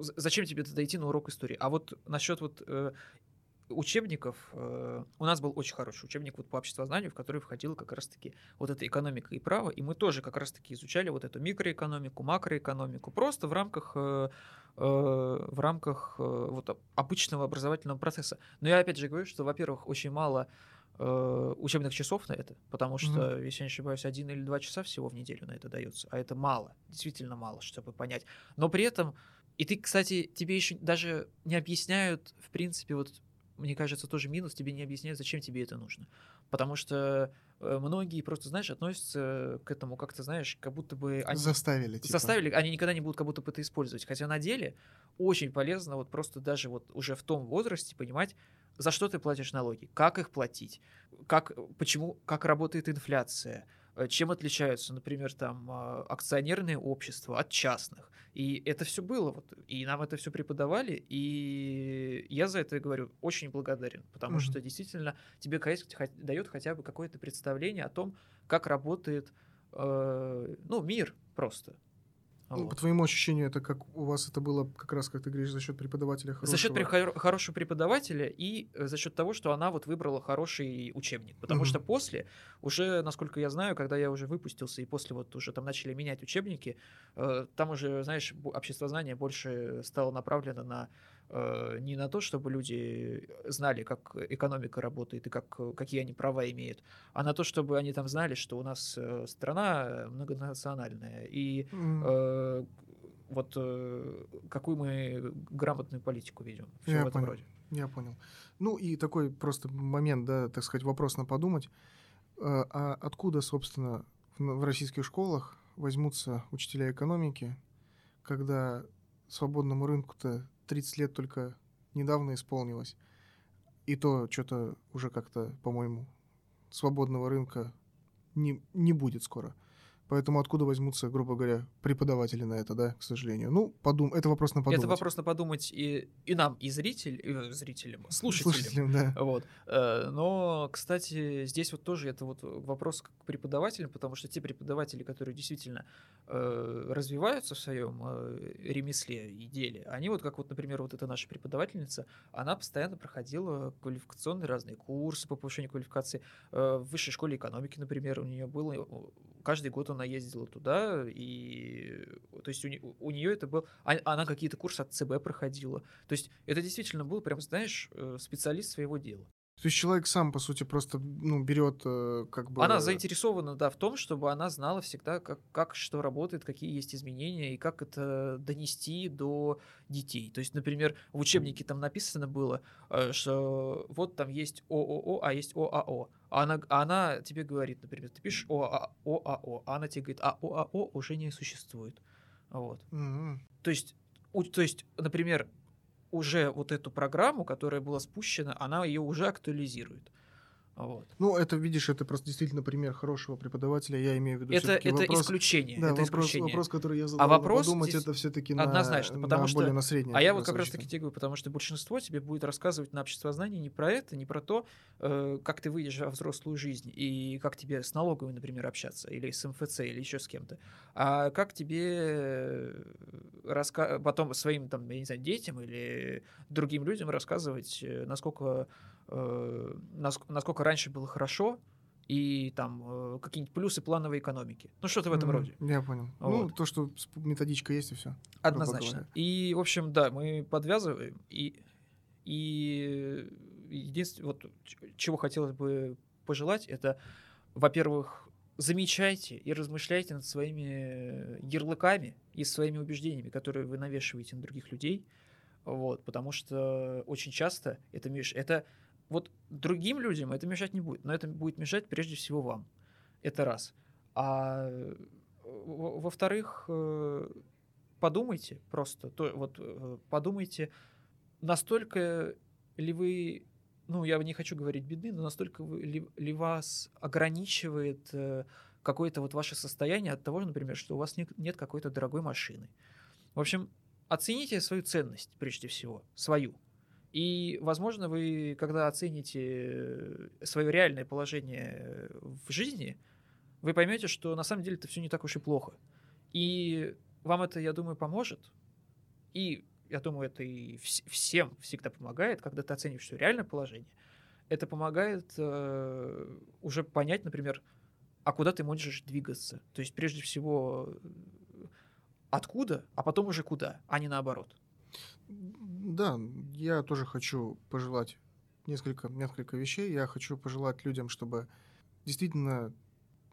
Зачем тебе туда идти на урок истории? А вот насчет вот учебников, у нас был очень хороший учебник вот по обществознанию, в который входила как раз-таки вот эта экономика и право, и мы тоже как раз-таки изучали вот эту микроэкономику, макроэкономику, просто в рамках вот обычного образовательного процесса. Но я опять же говорю, что, во-первых, очень мало учебных часов на это, потому что, если я не ошибаюсь, 1 или 2 часа всего в неделю на это дается, а это мало, действительно мало, чтобы понять. Но при этом, и ты, кстати, тебе еще даже не объясняют, в принципе, вот мне кажется, тоже минус, тебе не объясняют, зачем тебе это нужно. Потому что многие просто, знаешь, относятся к этому как-то, знаешь, как будто бы... Они заставили. Типа. Заставили, они никогда не будут как будто бы это использовать. Хотя на деле очень полезно вот просто даже вот уже в том возрасте понимать, за что ты платишь налоги, как их платить, как, почему, как работает инфляция, чем отличаются, например, там, акционерные общества от частных. И это все было, вот, и нам это все преподавали, и я за это, говорю, очень благодарен, потому что действительно тебе дает хотя бы какое-то представление о том, как работает мир просто. Вот. По твоему ощущению, это как у вас это было как раз, как ты говоришь, за счет преподавателя хорошего? За счет хорошего преподавателя и за счет того, что она вот выбрала хороший учебник. Потому что после, уже, насколько я знаю, когда я уже выпустился и после вот уже там начали менять учебники, там уже, знаешь, обществознание больше стало направлено на... не на то, чтобы люди знали, как экономика работает и какие они права имеют, а на то, чтобы они там знали, что у нас страна многонациональная и какую мы грамотную политику ведем. Все в этом роде. Я понял. Ну и такой просто момент, да, так сказать, вопрос на подумать. А откуда, собственно, в российских школах возьмутся учителя экономики, когда свободному рынку-то 30 лет только недавно исполнилось. И то что-то уже как-то, по-моему, свободного рынка не будет скоро. Поэтому откуда возьмутся, грубо говоря, преподаватели на это, да, к сожалению? Ну, это вопрос на подумать. Это вопрос на подумать и нам, и зрителям, слушателям. Да. Вот. Но, кстати, здесь вот тоже это вот вопрос к преподавателям, потому что те преподаватели, которые действительно развиваются в своем ремесле и деле, они вот как вот, например, вот эта наша преподавательница, она постоянно проходила квалификационные разные курсы по повышению квалификации. В Высшей школе экономики, например, у нее было... Каждый год она ездила туда, и то есть у нее это был, она какие-то курсы от ЦБ проходила. То есть это действительно был прям, знаешь, специалист своего дела. То есть человек сам, по сути, просто берет как бы... Она заинтересована, да, в том, чтобы она знала всегда, как что работает, какие есть изменения и как это донести до детей. То есть, например, в учебнике там написано было, что вот там есть ООО, а есть ОАО. Она тебе говорит, например, ты пишешь ОАО, а она тебе говорит, а ОАО уже не существует. Вот. То есть, например... уже вот эту программу, которая была спущена, она ее уже актуализирует. Вот. Ну, это, видишь, это просто действительно пример хорошего преподавателя, я имею в виду все-таки вопрос... исключение. Да, это исключение. Вопрос, который я задал, подумать, это все-таки однозначно, потому что... более на среднее. А я вот как раз таки тебе говорю, потому что большинство тебе будет рассказывать на обществознании не про это, не про то, как ты выйдешь во взрослую жизнь, и как тебе с налоговой, например, общаться, или с МФЦ, или еще с кем-то, а как тебе потом своим, там, я не знаю, детям или другим людям рассказывать, насколько раньше было хорошо, и там какие-нибудь плюсы плановой экономики. Ну, что-то в этом роде. Я понял. Вот. Ну, то, что методичка есть, и все. Однозначно. И, в общем, да, мы подвязываем. И единственное, вот, чего хотелось бы пожелать, это, во-первых, замечайте и размышляйте над своими ярлыками и своими убеждениями, которые вы навешиваете на других людей. Вот, потому что очень часто это вот другим людям это мешать не будет, но это будет мешать прежде всего вам. Это раз. А во-вторых, подумайте просто, подумайте, настолько ли вы, я не хочу говорить бедны, но настолько ли вас ограничивает какое-то вот ваше состояние от того, например, что у вас нет какой-то дорогой машины. В общем, оцените свою ценность, прежде всего, свою. И, возможно, вы, когда оцените свое реальное положение в жизни, вы поймете, что на самом деле это все не так уж и плохо. И вам это, я думаю, поможет. И, я думаю, это и всем всегда помогает, когда ты оценишь все реальное положение. Это помогает уже понять, например, а куда ты можешь двигаться. То есть, прежде всего, откуда, а потом уже куда, а не наоборот. Да, я тоже хочу пожелать несколько вещей. Я хочу пожелать людям, чтобы действительно,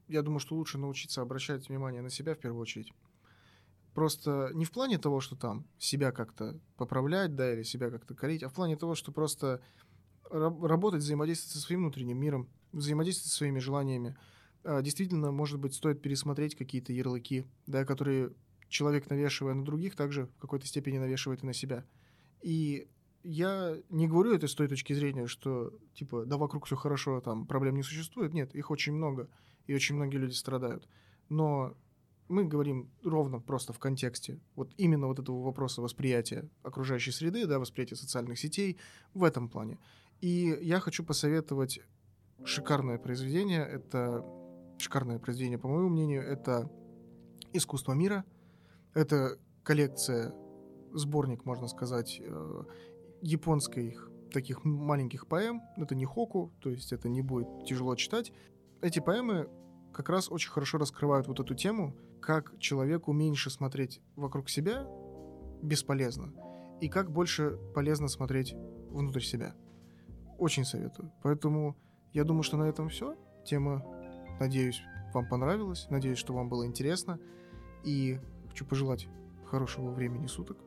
я думаю, что лучше научиться обращать внимание на себя в первую очередь. Просто не в плане того, что там себя как-то поправлять, да, или себя как-то корить, а в плане того, что просто работать, взаимодействовать со своим внутренним миром, взаимодействовать со своими желаниями. Действительно, может быть, стоит пересмотреть какие-то ярлыки, да, которые человек, навешивая на других, также в какой-то степени навешивает и на себя. И я не говорю это с той точки зрения, что, типа, да, вокруг все хорошо, там проблем не существует. Нет, их очень много, и очень многие люди страдают. Но мы говорим ровно просто в контексте вот именно вот этого вопроса восприятия окружающей среды, да, восприятия социальных сетей в этом плане. И я хочу посоветовать шикарное произведение. Это шикарное произведение, по моему мнению, это «Искусство мира». Это коллекция, сборник, можно сказать, японских таких маленьких поэм. Это не хоку, то есть это не будет тяжело читать. Эти поэмы как раз очень хорошо раскрывают вот эту тему, как человеку меньше смотреть вокруг себя бесполезно, и как больше полезно смотреть внутрь себя. Очень советую. Поэтому я думаю, что на этом все. Тема, надеюсь, вам понравилась, надеюсь, что вам было интересно. И хочу пожелать хорошего времени суток.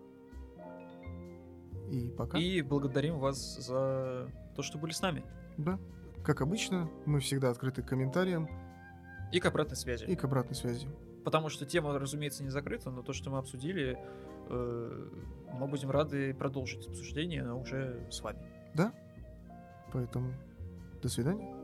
И пока. И благодарим вас за то, что были с нами. Да. Как обычно, мы всегда открыты к комментариям. И к обратной связи. И к обратной связи. Потому что тема, разумеется, не закрыта, но то, что мы обсудили, мы будем рады продолжить обсуждение, но уже с вами. Да. Поэтому до свидания.